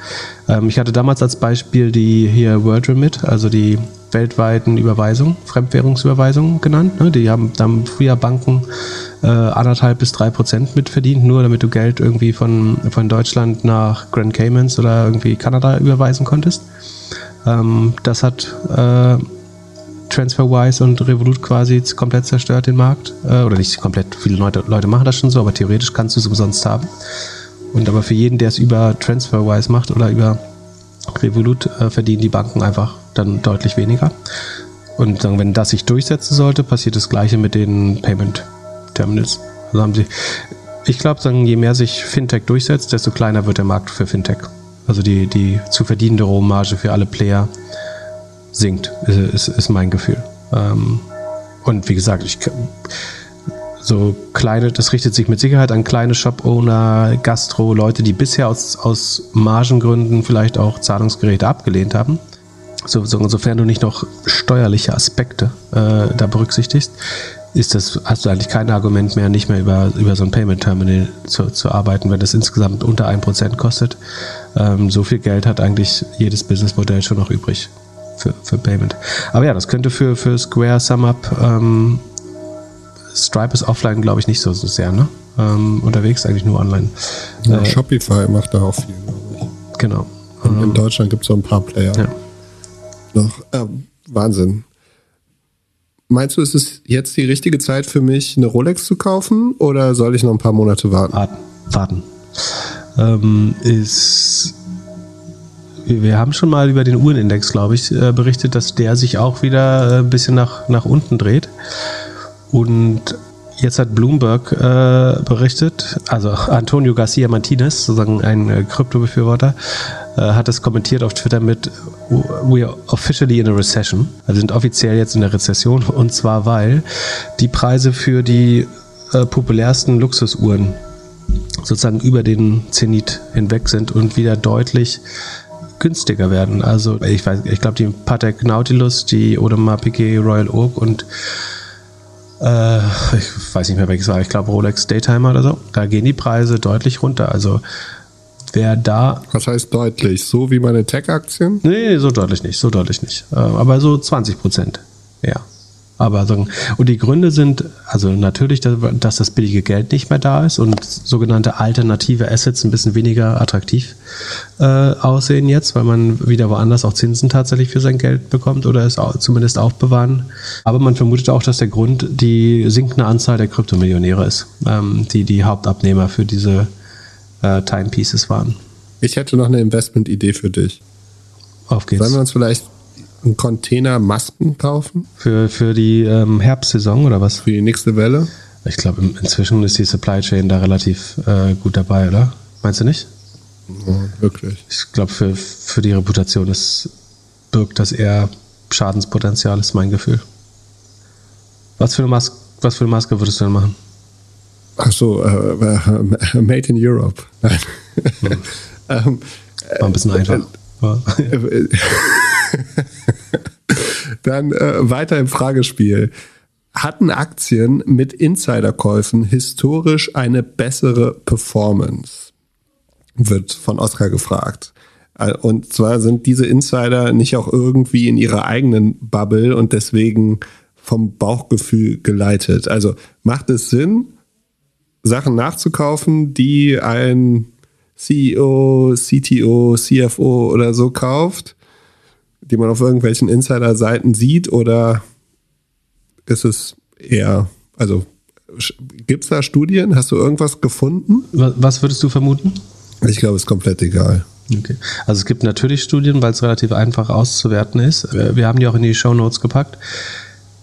ähm, ich hatte damals als Beispiel die hier World Remit, also die weltweiten Überweisungen, Fremdwährungsüberweisungen genannt. Ne? Die haben dann früher Banken äh, anderthalb bis drei Prozent mitverdient, nur damit du Geld irgendwie von, von Deutschland nach Grand Caymans oder irgendwie Kanada überweisen konntest. Ähm, das hat äh, TransferWise und Revolut quasi komplett zerstört den Markt. Äh, oder nicht komplett, viele Leute, Leute machen das schon so, aber theoretisch kannst du es umsonst haben. Und aber für jeden, der es über TransferWise macht oder über Revolut, äh, verdienen die Banken einfach dann deutlich weniger. Und dann, wenn das sich durchsetzen sollte, passiert das Gleiche mit den Payment Terminals. Also haben sie, ich glaube, je mehr sich Fintech durchsetzt, desto kleiner wird der Markt für Fintech. Also die, die zu verdienende Rohmarge für alle Player sinkt, ist, ist mein Gefühl. Ähm, und wie gesagt, ich so kleine, das richtet sich mit Sicherheit an kleine Shop-Owner, Gastro, Leute, die bisher aus, aus Margengründen vielleicht auch Zahlungsgeräte abgelehnt haben. So, so, sofern du nicht noch steuerliche Aspekte äh, da berücksichtigst, ist das, hast du eigentlich kein Argument mehr, nicht mehr über, über so ein Payment-Terminal zu, zu arbeiten, wenn das insgesamt unter ein Prozent kostet. Ähm, so viel Geld hat eigentlich jedes Businessmodell schon noch übrig für, für Payment. Aber ja, das könnte für, für Square, SumUp, ähm, Stripe ist offline, glaube ich, nicht so sehr, ne? Ähm, unterwegs, eigentlich nur online. Ja, äh, Shopify macht da auch viel, glaube ich. Genau. In, in ähm, Deutschland gibt es so ein paar Player. Ja. Noch äh, Wahnsinn. Meinst du, ist es jetzt die richtige Zeit für mich, eine Rolex zu kaufen, oder soll ich noch ein paar Monate warten? Warten. warten. Ähm, ist wir haben schon mal über den Uhrenindex, glaube ich, berichtet, dass der sich auch wieder ein bisschen nach, nach unten dreht. Und jetzt hat Bloomberg äh, berichtet, also Antonio Garcia Martinez, sozusagen ein äh, Kryptobefürworter, äh, hat es kommentiert auf Twitter mit "We are officially in a recession". Also sind offiziell jetzt in der Rezession, und zwar, weil die Preise für die äh, populärsten Luxusuhren sozusagen über den Zenit hinweg sind und wieder deutlich günstiger werden. Also ich weiß, ich glaube, die Patek Nautilus, die Audemars Piguet Royal Oak und äh, ich weiß nicht mehr, welches war, ich glaube Rolex Daytimer oder so, da gehen die Preise deutlich runter. Also wer da... Was heißt deutlich? So wie meine Tech-Aktien? Nee, so deutlich nicht, so deutlich nicht. Aber so zwanzig Prozent, ja. Aber so, und die Gründe sind, also natürlich, dass das billige Geld nicht mehr da ist und sogenannte alternative Assets ein bisschen weniger attraktiv äh, aussehen jetzt, weil man wieder woanders auch Zinsen tatsächlich für sein Geld bekommt oder es auch, zumindest aufbewahren. Aber man vermutet auch, dass der Grund die sinkende Anzahl der Kryptomillionäre ist, ähm, die die Hauptabnehmer für diese äh, Timepieces waren. Ich hätte noch eine Investmentidee für dich. Auf geht's. Sollen wir uns vielleicht einen Container Masken kaufen? Für, für die ähm, Herbstsaison oder was? Für die nächste Welle? Ich glaube, inzwischen ist die Supply Chain da relativ äh, gut dabei, oder? Meinst du nicht? Ja, wirklich. Ich glaube, für, für die Reputation ist, birgt das eher Schadenspotenzial, ist mein Gefühl. Was für eine Maske, was für eine Maske würdest du denn machen? Ach so, äh, äh, Made in Europe. Nein. Hm. ähm, War ein bisschen äh, einfach. Äh, äh, Dann äh, weiter im Fragespiel. Hatten Aktien mit Insiderkäufen historisch eine bessere Performance? Wird von Oskar gefragt. Und zwar sind diese Insider nicht auch irgendwie in ihrer eigenen Bubble und deswegen vom Bauchgefühl geleitet. Also macht es Sinn, Sachen nachzukaufen, die ein C E O, C T O, C F O oder so kauft, die man auf irgendwelchen Insider-Seiten sieht, oder ist es eher, also gibt es da Studien? Hast du irgendwas gefunden? Was würdest du vermuten? Ich glaube, es ist komplett egal. Okay. Also es gibt natürlich Studien, weil es relativ einfach auszuwerten ist. Wir haben die auch in die Shownotes gepackt.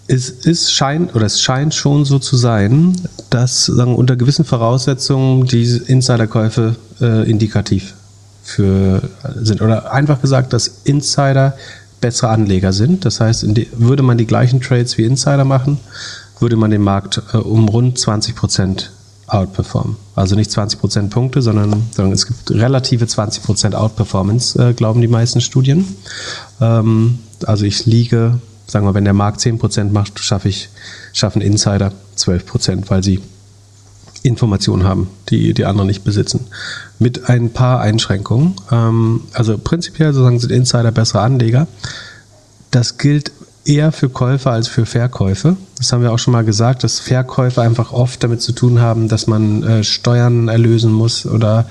Es ist scheint, oder es scheint schon so zu sein, dass sagen, unter gewissen Voraussetzungen die Insiderkäufe äh, indikativ für sind. Oder einfach gesagt, dass Insider bessere Anleger sind. Das heißt, in die, würde man die gleichen Trades wie Insider machen, würde man den Markt äh, um rund zwanzig Prozent outperformen. Also nicht zwanzig Prozent Punkte, sondern, sondern es gibt relative zwanzig Prozent Outperformance, äh, glauben die meisten Studien. Ähm, also ich liege, sagen wir, wenn der Markt zehn Prozent macht, schaffe ich, schaffen Insider zwölf Prozent, weil sie Informationen haben, die die anderen nicht besitzen. Mit ein paar Einschränkungen. Also prinzipiell sozusagen sind Insider bessere Anleger. Das gilt eher für Käufer als für Verkäufe. Das haben wir auch schon mal gesagt, dass Verkäufe einfach oft damit zu tun haben, dass man Steuern erlösen muss oder,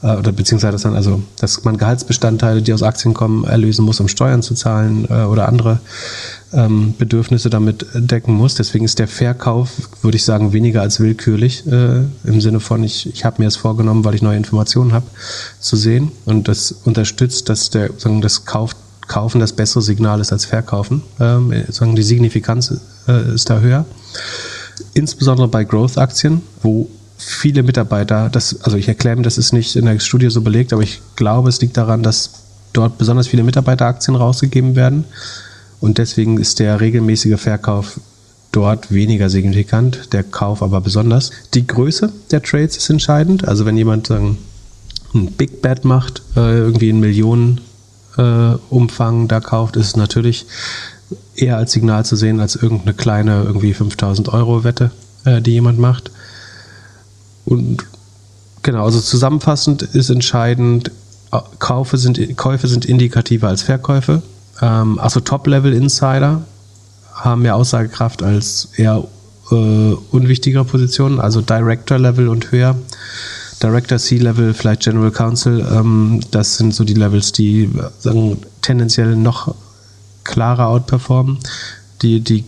oder beziehungsweise dass man, also, dass man Gehaltsbestandteile, die aus Aktien kommen, erlösen muss, um Steuern zu zahlen oder andere Bedürfnisse damit decken muss. Deswegen ist der Verkauf, würde ich sagen, weniger als willkürlich, äh, im Sinne von, ich, ich habe mir es vorgenommen, weil ich neue Informationen habe, zu sehen. Und das unterstützt, dass der, sagen, das Kauf, Kaufen das bessere Signal ist als Verkaufen. Ähm, sagen, die Signifikanz äh, ist da höher. Insbesondere bei Growth-Aktien, wo viele Mitarbeiter, das, also ich erkläre mir, das ist nicht in der Studie so belegt, aber ich glaube, es liegt daran, dass dort besonders viele Mitarbeiteraktien rausgegeben werden. Und deswegen ist der regelmäßige Verkauf dort weniger signifikant, der Kauf aber besonders. Die Größe der Trades ist entscheidend. Also wenn jemand sagen, ein Big Bet macht, irgendwie in Millionenumfang da kauft, ist es natürlich eher als Signal zu sehen, als irgendeine kleine irgendwie fünftausend Euro Wette, die jemand macht. Und genau, also zusammenfassend ist entscheidend, Käufe sind, Käufe sind indikativer als Verkäufe. Also Top-Level-Insider haben mehr Aussagekraft als eher äh, unwichtigere Positionen, also Director-Level und höher. Director-C-Level, vielleicht General Counsel, ähm, das sind so die Levels, die sagen, tendenziell noch klarer outperformen. Die, die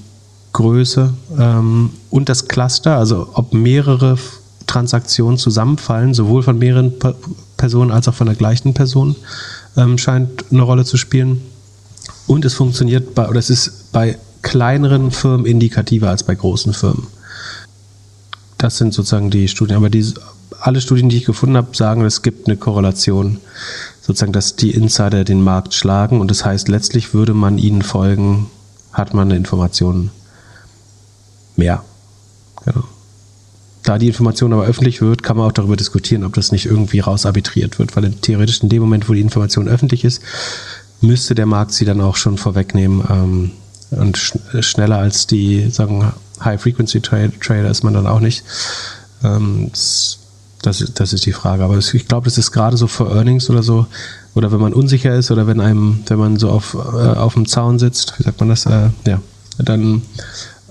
Größe ähm, und das Cluster, also ob mehrere Transaktionen zusammenfallen, sowohl von mehreren Personen als auch von der gleichen Person, ähm, scheint eine Rolle zu spielen. Und es funktioniert bei, oder es ist bei kleineren Firmen indikativer als bei großen Firmen. Das sind sozusagen die Studien. Aber die, alle Studien, die ich gefunden habe, sagen, es gibt eine Korrelation, sozusagen, dass die Insider den Markt schlagen. Und das heißt, letztlich würde man ihnen folgen, hat man eine Information mehr. Genau. Da die Information aber öffentlich wird, kann man auch darüber diskutieren, ob das nicht irgendwie rausarbitriert wird, weil theoretisch in dem Moment, wo die Information öffentlich ist, müsste der Markt sie dann auch schon vorwegnehmen, ähm, und sch- schneller als die, sagen, High-Frequency-Trader ist man dann auch nicht. Ähm, das, das, das ist die Frage. Aber ich glaube, das ist gerade so für Earnings oder so, oder wenn man unsicher ist oder wenn einem, wenn man so auf, äh, auf dem Zaun sitzt, wie sagt man das, äh, ja, dann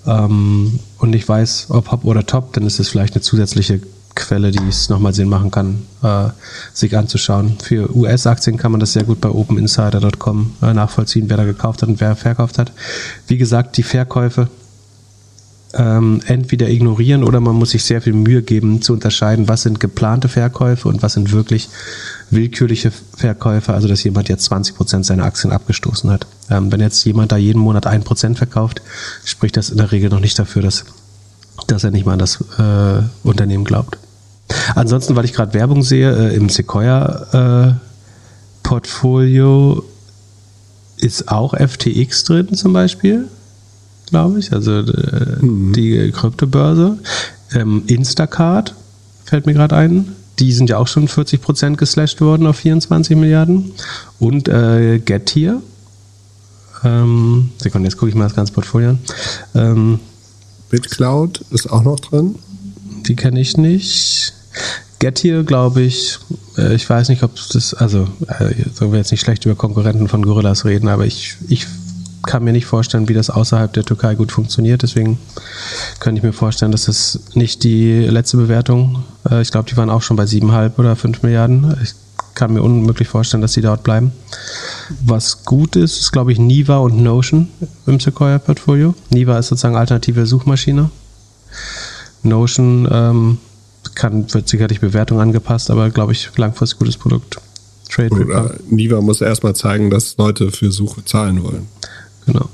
ähm, und nicht weiß, ob Hop oder Top, dann ist es vielleicht eine zusätzliche Quelle, die es nochmal Sinn machen kann, äh, sich anzuschauen. Für U S-Aktien kann man das sehr gut bei open insider dot com äh, nachvollziehen, wer da gekauft hat und wer verkauft hat. Wie gesagt, die Verkäufe ähm, entweder ignorieren oder man muss sich sehr viel Mühe geben, zu unterscheiden, was sind geplante Verkäufe und was sind wirklich willkürliche Verkäufe, also dass jemand jetzt zwanzig Prozent seiner Aktien abgestoßen hat. Ähm, wenn jetzt jemand da jeden Monat ein Prozent verkauft, spricht das in der Regel noch nicht dafür, dass, dass er nicht mal an das äh, Unternehmen glaubt. Ansonsten, weil ich gerade Werbung sehe, äh, im Sequoia-Portfolio äh, ist auch F T X drin zum Beispiel, glaube ich, also äh, mhm. die Kryptobörse. Ähm, Instacart fällt mir gerade ein. Die sind ja auch schon vierzig Prozent geslasht worden auf vierundzwanzig Milliarden. Und äh, Getir. Ähm, Sekunde, jetzt gucke ich mal das ganze Portfolio an. Ähm, BitCloud ist auch noch drin. Die kenne ich nicht. Getir, glaube ich, äh, ich weiß nicht, ob das, also äh, sollen wir jetzt nicht schlecht über Konkurrenten von Gorillas reden, aber ich, ich kann mir nicht vorstellen, wie das außerhalb der Türkei gut funktioniert. Deswegen könnte ich mir vorstellen, dass das nicht die letzte Bewertung, äh, ich glaube, die waren auch schon bei siebeneinhalb oder fünf Milliarden. Ich kann mir unmöglich vorstellen, dass die dort bleiben. Was gut ist, ist, glaube ich, Niva und Notion im Sequoia-Portfolio. Niva ist sozusagen alternative Suchmaschine. Notion ähm, kann, wird sicherlich Bewertung angepasst, aber glaube ich, langfristig gutes Produkt. Trade Oder Niva muss erstmal zeigen, dass Leute für Suche zahlen wollen. Genau.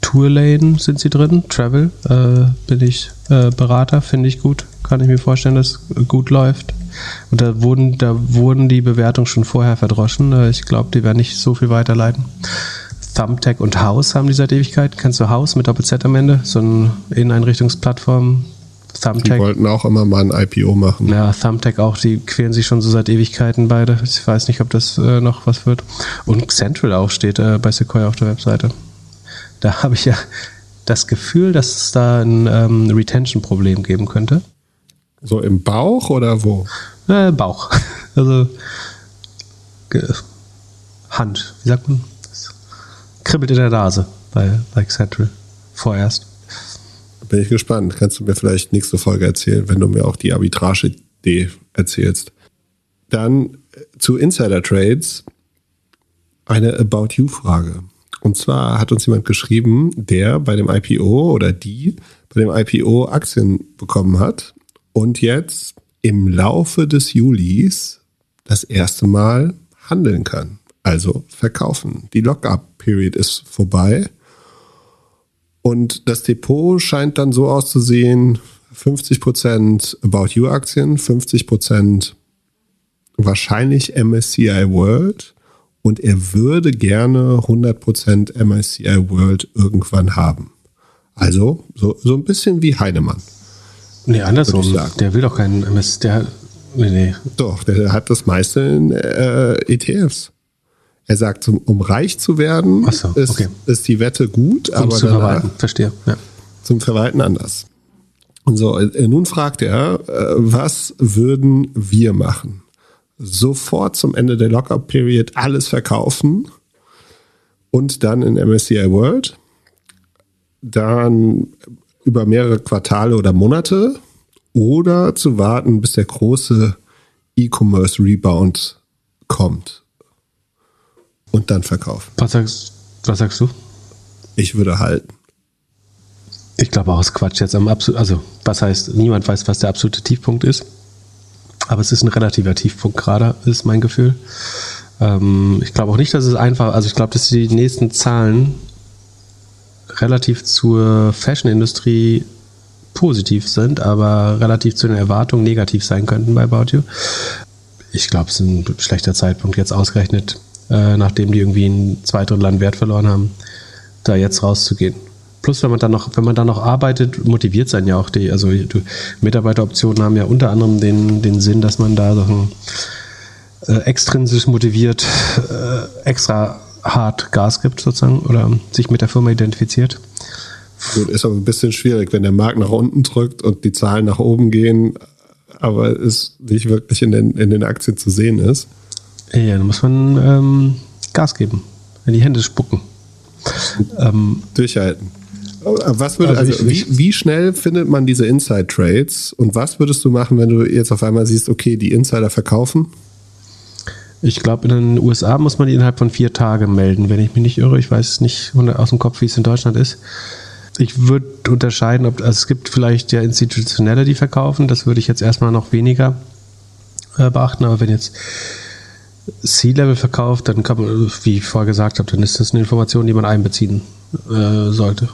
Tourlane sind sie drin. Travel äh, bin ich äh, Berater, finde ich gut. Kann ich mir vorstellen, dass es gut läuft. Und da wurden, da wurden die Bewertungen schon vorher verdroschen. Ich glaube, die werden nicht so viel weiterleiten. Thumbtack und House haben die seit Ewigkeit. Kennst du House mit Doppel-Z am Ende? So eine Inneneinrichtungsplattform. Thumbtack. Die wollten auch immer mal ein I P O machen. Ja, Thumbtack auch, die quälen sich schon so seit Ewigkeiten beide. Ich weiß nicht, ob das äh, noch was wird. Und Central auch steht äh, bei Sequoia auf der Webseite. Da habe ich ja das Gefühl, dass es da ein ähm, Retention-Problem geben könnte. So im Bauch oder wo? Äh, Bauch. Also ge- Hand, wie sagt man? Das kribbelt in der Nase bei, bei Central. Vorerst. Bin ich gespannt. Kannst du mir vielleicht nächste Folge erzählen, wenn du mir auch die Arbitrage-Idee erzählst. Dann zu Insider-Trades eine About-You-Frage. Und zwar hat uns jemand geschrieben, der bei dem I P O oder die bei dem I P O Aktien bekommen hat und jetzt im Laufe des Julis das erste Mal handeln kann. Also verkaufen. Die Lock-up-Period ist vorbei. Und das Depot scheint dann so auszusehen, fünfzig Prozent About-You-Aktien, fünfzig Prozent wahrscheinlich M S C I World und er würde gerne hundert Prozent M S C I World irgendwann haben. Also so, so ein bisschen wie Heinemann. Nee, andersrum. Der will doch keinen M S C I. Der, nee, nee. Doch, der hat das meiste in äh, E T Fs. Er sagt, um reich zu werden, so, ist, okay. ist die Wette gut, aber zum danach, Verwalten, verstehe. Ja. Zum Verwalten anders. Und so, nun fragt er, was würden wir machen? Sofort zum Ende der Lockup-Period alles verkaufen und dann in M S C I World, dann über mehrere Quartale oder Monate oder zu warten, bis der große E-Commerce-Rebound kommt. Und dann verkaufen. Was sagst, was sagst du? Ich würde halten. Ich glaube auch, es ist Quatsch jetzt am absolut. Also, was heißt, niemand weiß, was der absolute Tiefpunkt ist. Aber es ist ein relativer Tiefpunkt gerade, ist mein Gefühl. Ähm, ich glaube auch nicht, dass es einfach, also ich glaube, dass die nächsten Zahlen relativ zur Fashion-Industrie positiv sind, aber relativ zu den Erwartungen negativ sein könnten bei About You. Ich glaube, es ist ein schlechter Zeitpunkt jetzt ausgerechnet, äh, nachdem die irgendwie ein zwei Drittel an Wert verloren haben, da jetzt rauszugehen. Plus, wenn man dann noch, wenn man dann noch arbeitet, motiviert sein ja auch die, also die Mitarbeiteroptionen haben ja unter anderem den, den Sinn, dass man da so ein äh, extrinsisch motiviert äh, extra hart Gas gibt sozusagen oder sich mit der Firma identifiziert. Gut, ist aber ein bisschen schwierig, wenn der Markt nach unten drückt und die Zahlen nach oben gehen, aber es nicht wirklich in den, in den Aktien zu sehen ist. Ja, da muss man ähm, Gas geben, in die Hände spucken. ähm, Durchhalten. Was würde, also, also wie, wie schnell findet man diese Inside-Trades und was würdest du machen, wenn du jetzt auf einmal siehst, okay, die Insider verkaufen? Ich glaube, in den U S A muss man die innerhalb von vier Tagen melden, wenn ich mich nicht irre. Ich weiß nicht aus dem Kopf, wie es in Deutschland ist. Ich würde unterscheiden, ob also es gibt vielleicht ja Institutionelle, die verkaufen. Das würde ich jetzt erstmal noch weniger äh, beachten. Aber wenn jetzt C-Level verkauft, dann kann man, wie ich vorher gesagt habe, dann ist das eine Information, die man einbeziehen äh, sollte.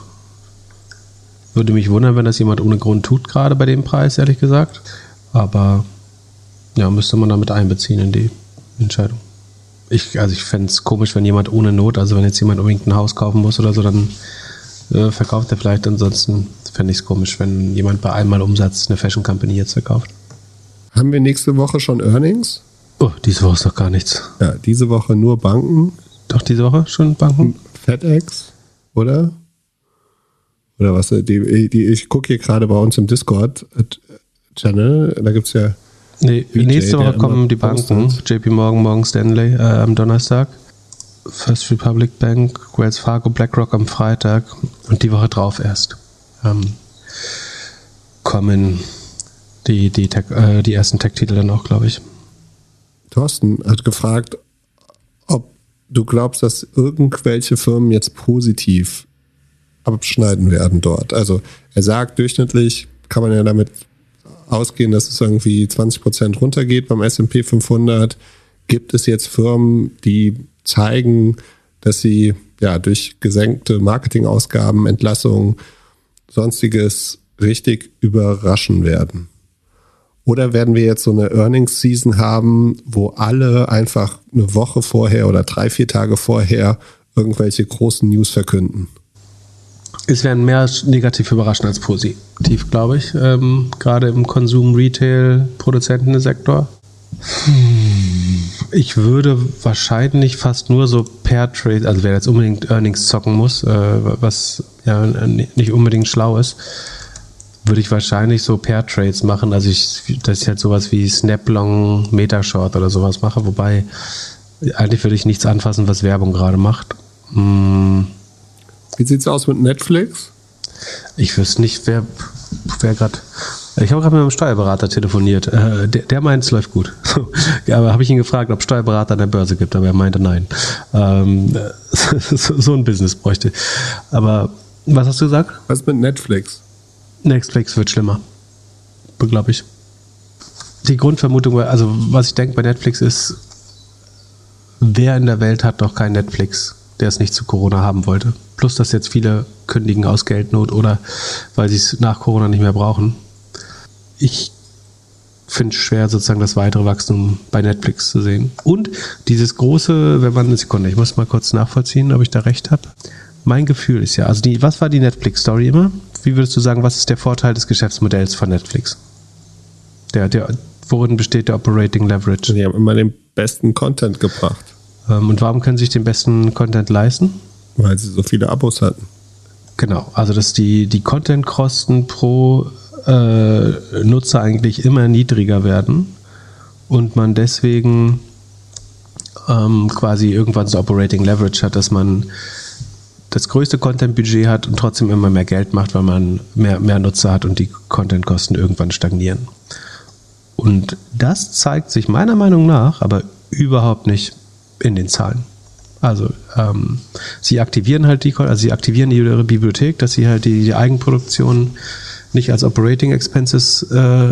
Würde mich wundern, wenn das jemand ohne Grund tut, gerade bei dem Preis, ehrlich gesagt. Aber ja, müsste man damit einbeziehen in die Entscheidung. Ich, also ich fände es komisch, wenn jemand ohne Not, also wenn jetzt jemand unbedingt ein Haus kaufen muss oder so, dann äh, verkauft er vielleicht. Ansonsten fände ich es komisch, wenn jemand bei einmal Umsatz eine Fashion Company jetzt verkauft. Haben wir nächste Woche schon Earnings? Oh, diese Woche ist doch gar nichts. Ja, diese Woche nur Banken. Doch, diese Woche schon Banken? FedEx, oder? Oder was? Die, die, ich gucke hier gerade bei uns im Discord-Channel, da gibt es ja... Nee, B J, nächste Woche kommen die Banken, J P Morgan, Morgan Stanley äh, am Donnerstag, First Republic Bank, Wells Fargo, BlackRock am Freitag und die Woche drauf erst ähm, kommen die, die, Tech, äh, die ersten Tech-Titel dann auch, glaube ich. Thorsten hat gefragt, ob du glaubst, dass irgendwelche Firmen jetzt positiv abschneiden werden dort. Also er sagt, durchschnittlich kann man ja damit ausgehen, dass es irgendwie zwanzig Prozent runtergeht beim S und P fünfhundert. Gibt es jetzt Firmen, die zeigen, dass sie ja durch gesenkte Marketingausgaben, Entlassungen, sonstiges richtig überraschen werden? Oder werden wir jetzt so eine Earnings-Season haben, wo alle einfach eine Woche vorher oder drei, vier Tage vorher irgendwelche großen News verkünden? Es werden mehr negativ überraschen als positiv, glaube ich. Ähm, gerade im Konsum-Retail-Produzentensektor. Ich würde wahrscheinlich fast nur so Pair-Trade, also wer jetzt unbedingt Earnings zocken muss, äh, was ja nicht unbedingt schlau ist, würde ich wahrscheinlich so Pair-Trades machen. Also ich, dass ich halt sowas wie Snap-Long, Meta-Short oder sowas mache. Wobei, eigentlich würde ich nichts anfassen, was Werbung gerade macht. Hm. Wie sieht es aus mit Netflix? Ich wüsste nicht, wer, wer gerade... Ich habe gerade mit einem Steuerberater telefoniert. Äh, der der meint, es läuft gut. Ja, aber habe ich ihn gefragt, ob es Steuerberater an der Börse gibt, aber er meinte nein. Ähm, so ein Business bräuchte. Aber was hast du gesagt? Was mit Netflix? Netflix wird schlimmer, glaube ich. Die Grundvermutung, also was ich denke bei Netflix ist, wer in der Welt hat noch kein Netflix, der es nicht zu Corona haben wollte. Plus, dass jetzt viele kündigen aus Geldnot oder weil sie es nach Corona nicht mehr brauchen. Ich finde es schwer, sozusagen das weitere Wachstum bei Netflix zu sehen. Und dieses große, wenn man eine Sekunde, ich muss mal kurz nachvollziehen, ob ich da recht habe. Mein Gefühl ist ja, also die, was war die Netflix-Story immer? Wie würdest du sagen, was ist der Vorteil des Geschäftsmodells von Netflix? Der, der, worin besteht der Operating Leverage? Die haben immer den besten Content gebracht. Und warum können sie sich den besten Content leisten? Weil sie so viele Abos hatten. Genau, also dass die, die Content-Kosten pro äh, Nutzer eigentlich immer niedriger werden und man deswegen ähm, quasi irgendwann so Operating Leverage hat, dass man das größte Content-Budget hat und trotzdem immer mehr Geld macht, weil man mehr, mehr Nutzer hat und die Content-Kosten irgendwann stagnieren. Und das zeigt sich meiner Meinung nach aber überhaupt nicht in den Zahlen. Also ähm, sie aktivieren halt die, also sie aktivieren ihre Bibliothek, dass sie halt die, die Eigenproduktion nicht als Operating Expenses, äh,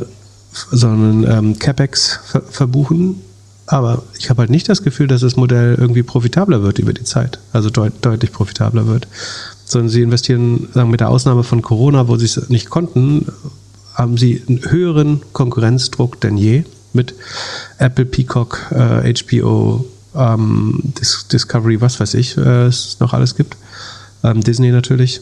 sondern ähm, CapEx ver- verbuchen Aber ich habe halt nicht das Gefühl, dass das Modell irgendwie profitabler wird über die Zeit, also deut- deutlich profitabler wird. Sondern sie investieren, sagen wir, mit der Ausnahme von Corona, wo sie es nicht konnten, haben sie einen höheren Konkurrenzdruck denn je mit Apple, Peacock, äh, H B O, ähm, Dis- Discovery, was weiß ich, äh, es noch alles gibt. Ähm, Disney natürlich.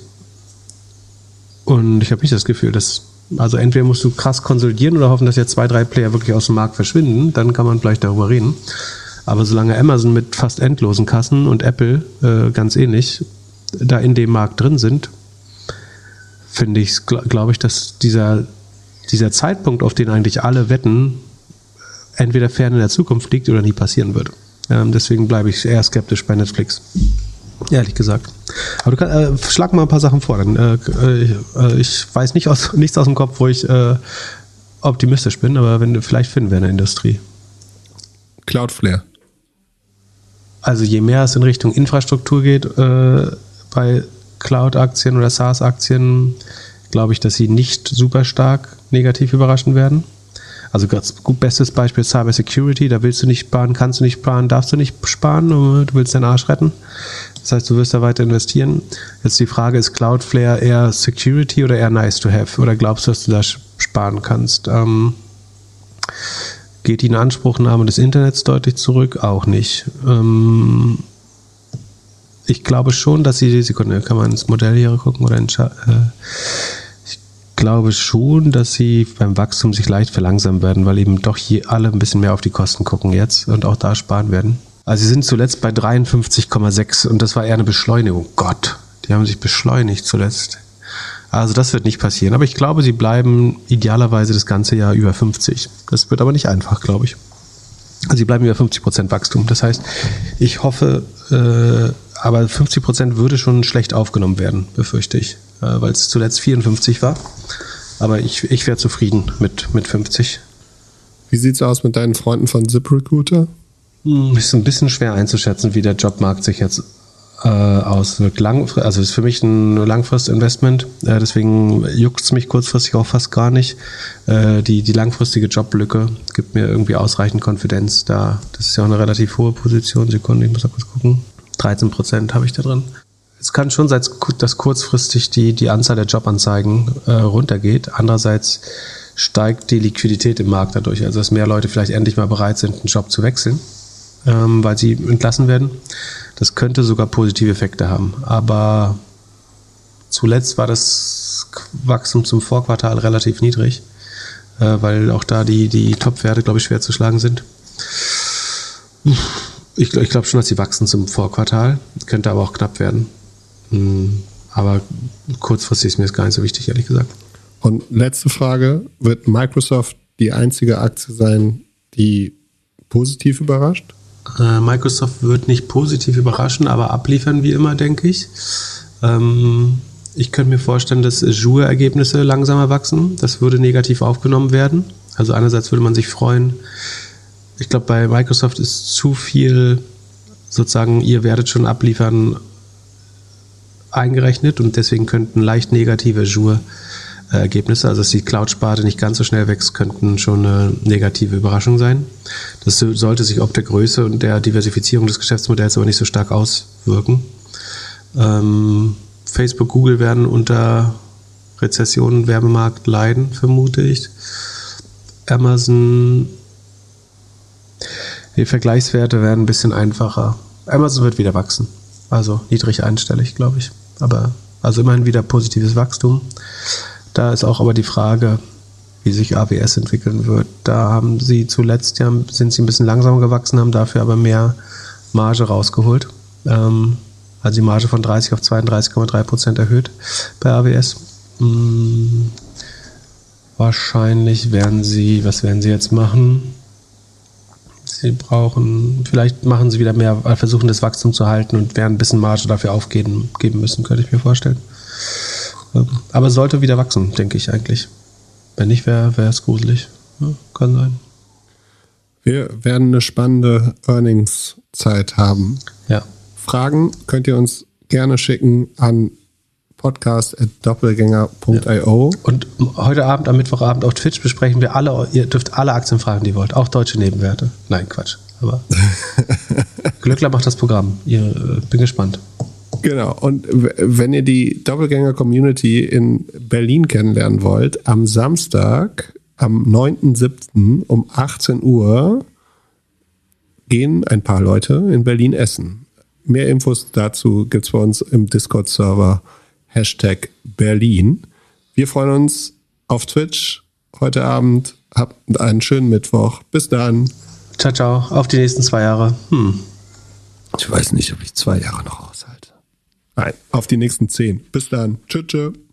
Und ich habe nicht das Gefühl, dass, also entweder musst du krass konsolidieren oder hoffen, dass jetzt zwei, drei Player wirklich aus dem Markt verschwinden, dann kann man vielleicht darüber reden. Aber solange Amazon mit fast endlosen Kassen und Apple äh, ganz ähnlich da in dem Markt drin sind, finde ich, glaube glaub ich, dass dieser, dieser Zeitpunkt, auf den eigentlich alle wetten, entweder fern in der Zukunft liegt oder nie passieren wird. Ähm, deswegen bleibe ich eher skeptisch bei Netflix. Ehrlich gesagt. Aber du kannst, äh, schlag mal ein paar Sachen vor. Dann, äh, äh, ich weiß nicht aus, nichts aus dem Kopf, wo ich äh, optimistisch bin, aber wenn, vielleicht finden wir in der Industrie. Cloudflare. Also je mehr es in Richtung Infrastruktur geht, äh, bei Cloud-Aktien oder SaaS-Aktien, glaube ich, dass sie nicht super stark negativ überraschen werden. Also ganz gut, bestes Beispiel Cyber Security, da willst du nicht sparen, kannst du nicht sparen, darfst du nicht sparen, du willst deinen Arsch retten. Das heißt, du wirst da weiter investieren. Jetzt die Frage, ist Cloudflare eher Security oder eher nice to have? Oder glaubst du, dass du da sparen kannst? Ähm, geht die Inanspruchnahme des Internets deutlich zurück? Auch nicht. Ähm, ich glaube schon, dass sie, Sekunde, kann man ins Modell hier gucken oder in Scha- äh, Ich glaube schon, dass sie beim Wachstum sich leicht verlangsamen werden, weil eben doch je alle ein bisschen mehr auf die Kosten gucken jetzt und auch da sparen werden. Also sie sind zuletzt bei dreiundfünfzig Komma sechs und das war eher eine Beschleunigung. Gott, die haben sich beschleunigt zuletzt. Also das wird nicht passieren, aber ich glaube, sie bleiben idealerweise das ganze Jahr über fünfzig. Das wird aber nicht einfach, glaube ich. Also sie bleiben über fünfzig Prozent Wachstum. Das heißt, ich hoffe, äh, aber fünfzig Prozent würde schon schlecht aufgenommen werden, befürchte ich. Weil es zuletzt vierundfünfzig war. Aber ich, ich wäre zufrieden mit, mit fünfzig. Wie sieht es aus mit deinen Freunden von ZipRecruiter? Hm, ist ein bisschen schwer einzuschätzen, wie der Jobmarkt sich jetzt äh, auswirkt. Lang, also ist für mich ein Langfristinvestment. Äh, deswegen juckt es mich kurzfristig auch fast gar nicht. Äh, die, die langfristige Joblücke gibt mir irgendwie ausreichend Konfidenz. Da, das ist ja auch eine relativ hohe Position. Sekunde, ich muss mal kurz gucken. dreizehn Prozent habe ich da drin. Es kann schon sein, dass kurzfristig die, die Anzahl der Jobanzeigen äh, runtergeht. Andererseits steigt die Liquidität im Markt dadurch. Also dass mehr Leute vielleicht endlich mal bereit sind, einen Job zu wechseln, ähm, weil sie entlassen werden. Das könnte sogar positive Effekte haben. Aber zuletzt war das Wachstum zum Vorquartal relativ niedrig, äh, weil auch da die, die Top-Werte, glaube ich, schwer zu schlagen sind. Ich, ich glaube schon, dass sie wachsen zum Vorquartal. Könnte aber auch knapp werden. Aber kurzfristig ist mir das gar nicht so wichtig, ehrlich gesagt. Und letzte Frage, wird Microsoft die einzige Aktie sein, die positiv überrascht? Äh, Microsoft wird nicht positiv überraschen, aber abliefern wie immer, denke ich. Ähm, ich könnte mir vorstellen, dass Azure-Ergebnisse langsamer wachsen. Das würde negativ aufgenommen werden. Also einerseits würde man sich freuen. Ich glaube, bei Microsoft ist zu viel sozusagen, ihr werdet schon abliefern, eingerechnet und deswegen könnten leicht negative Azure-Ergebnisse, also dass die Cloud-Sparte nicht ganz so schnell wächst, könnten schon eine negative Überraschung sein. Das sollte sich ob der Größe und der Diversifizierung des Geschäftsmodells aber nicht so stark auswirken. Ähm, Facebook, Google werden unter Rezessionen, Werbemarkt leiden, vermute ich. Amazon, die Vergleichswerte werden ein bisschen einfacher. Amazon wird wieder wachsen. Also niedrig einstellig, glaube ich. Aber also immerhin wieder positives Wachstum. Da ist auch aber die Frage, wie sich A W S entwickeln wird. Da haben sie zuletzt ja, sind sie ein bisschen langsamer gewachsen, haben dafür aber mehr Marge rausgeholt. Ähm, also die Marge von dreißig auf zweiunddreißig Komma drei Prozent erhöht bei A W S. Hm, wahrscheinlich werden sie, was werden sie jetzt machen? Sie brauchen, vielleicht machen sie wieder mehr, versuchen das Wachstum zu halten und werden ein bisschen Marge dafür aufgeben geben müssen, könnte ich mir vorstellen. Aber es sollte wieder wachsen, denke ich eigentlich. Wenn nicht, wäre es gruselig. Ja, kann sein. Wir werden eine spannende Earnings-Zeit haben. Ja. Fragen könnt ihr uns gerne schicken an podcast at doppelgänger punkt io. Ja. Und heute Abend, am Mittwochabend auf Twitch besprechen wir alle, ihr dürft alle Aktien fragen, die ihr wollt. Auch deutsche Nebenwerte. Nein, Quatsch. Aber Glöckler macht das Programm. Ich bin gespannt. Genau. Und wenn ihr die Doppelgänger-Community in Berlin kennenlernen wollt, am Samstag, am neunten siebten um achtzehn Uhr gehen ein paar Leute in Berlin essen. Mehr Infos dazu gibt es bei uns im Discord-Server Hashtag Berlin. Wir freuen uns auf Twitch heute Abend. Habt einen schönen Mittwoch. Bis dann. Ciao, ciao. Auf die nächsten zwei Jahre. Hm. Ich weiß nicht, ob ich zwei Jahre noch aushalte. Nein, auf die nächsten zehn. Bis dann. Tschüss, tschüss.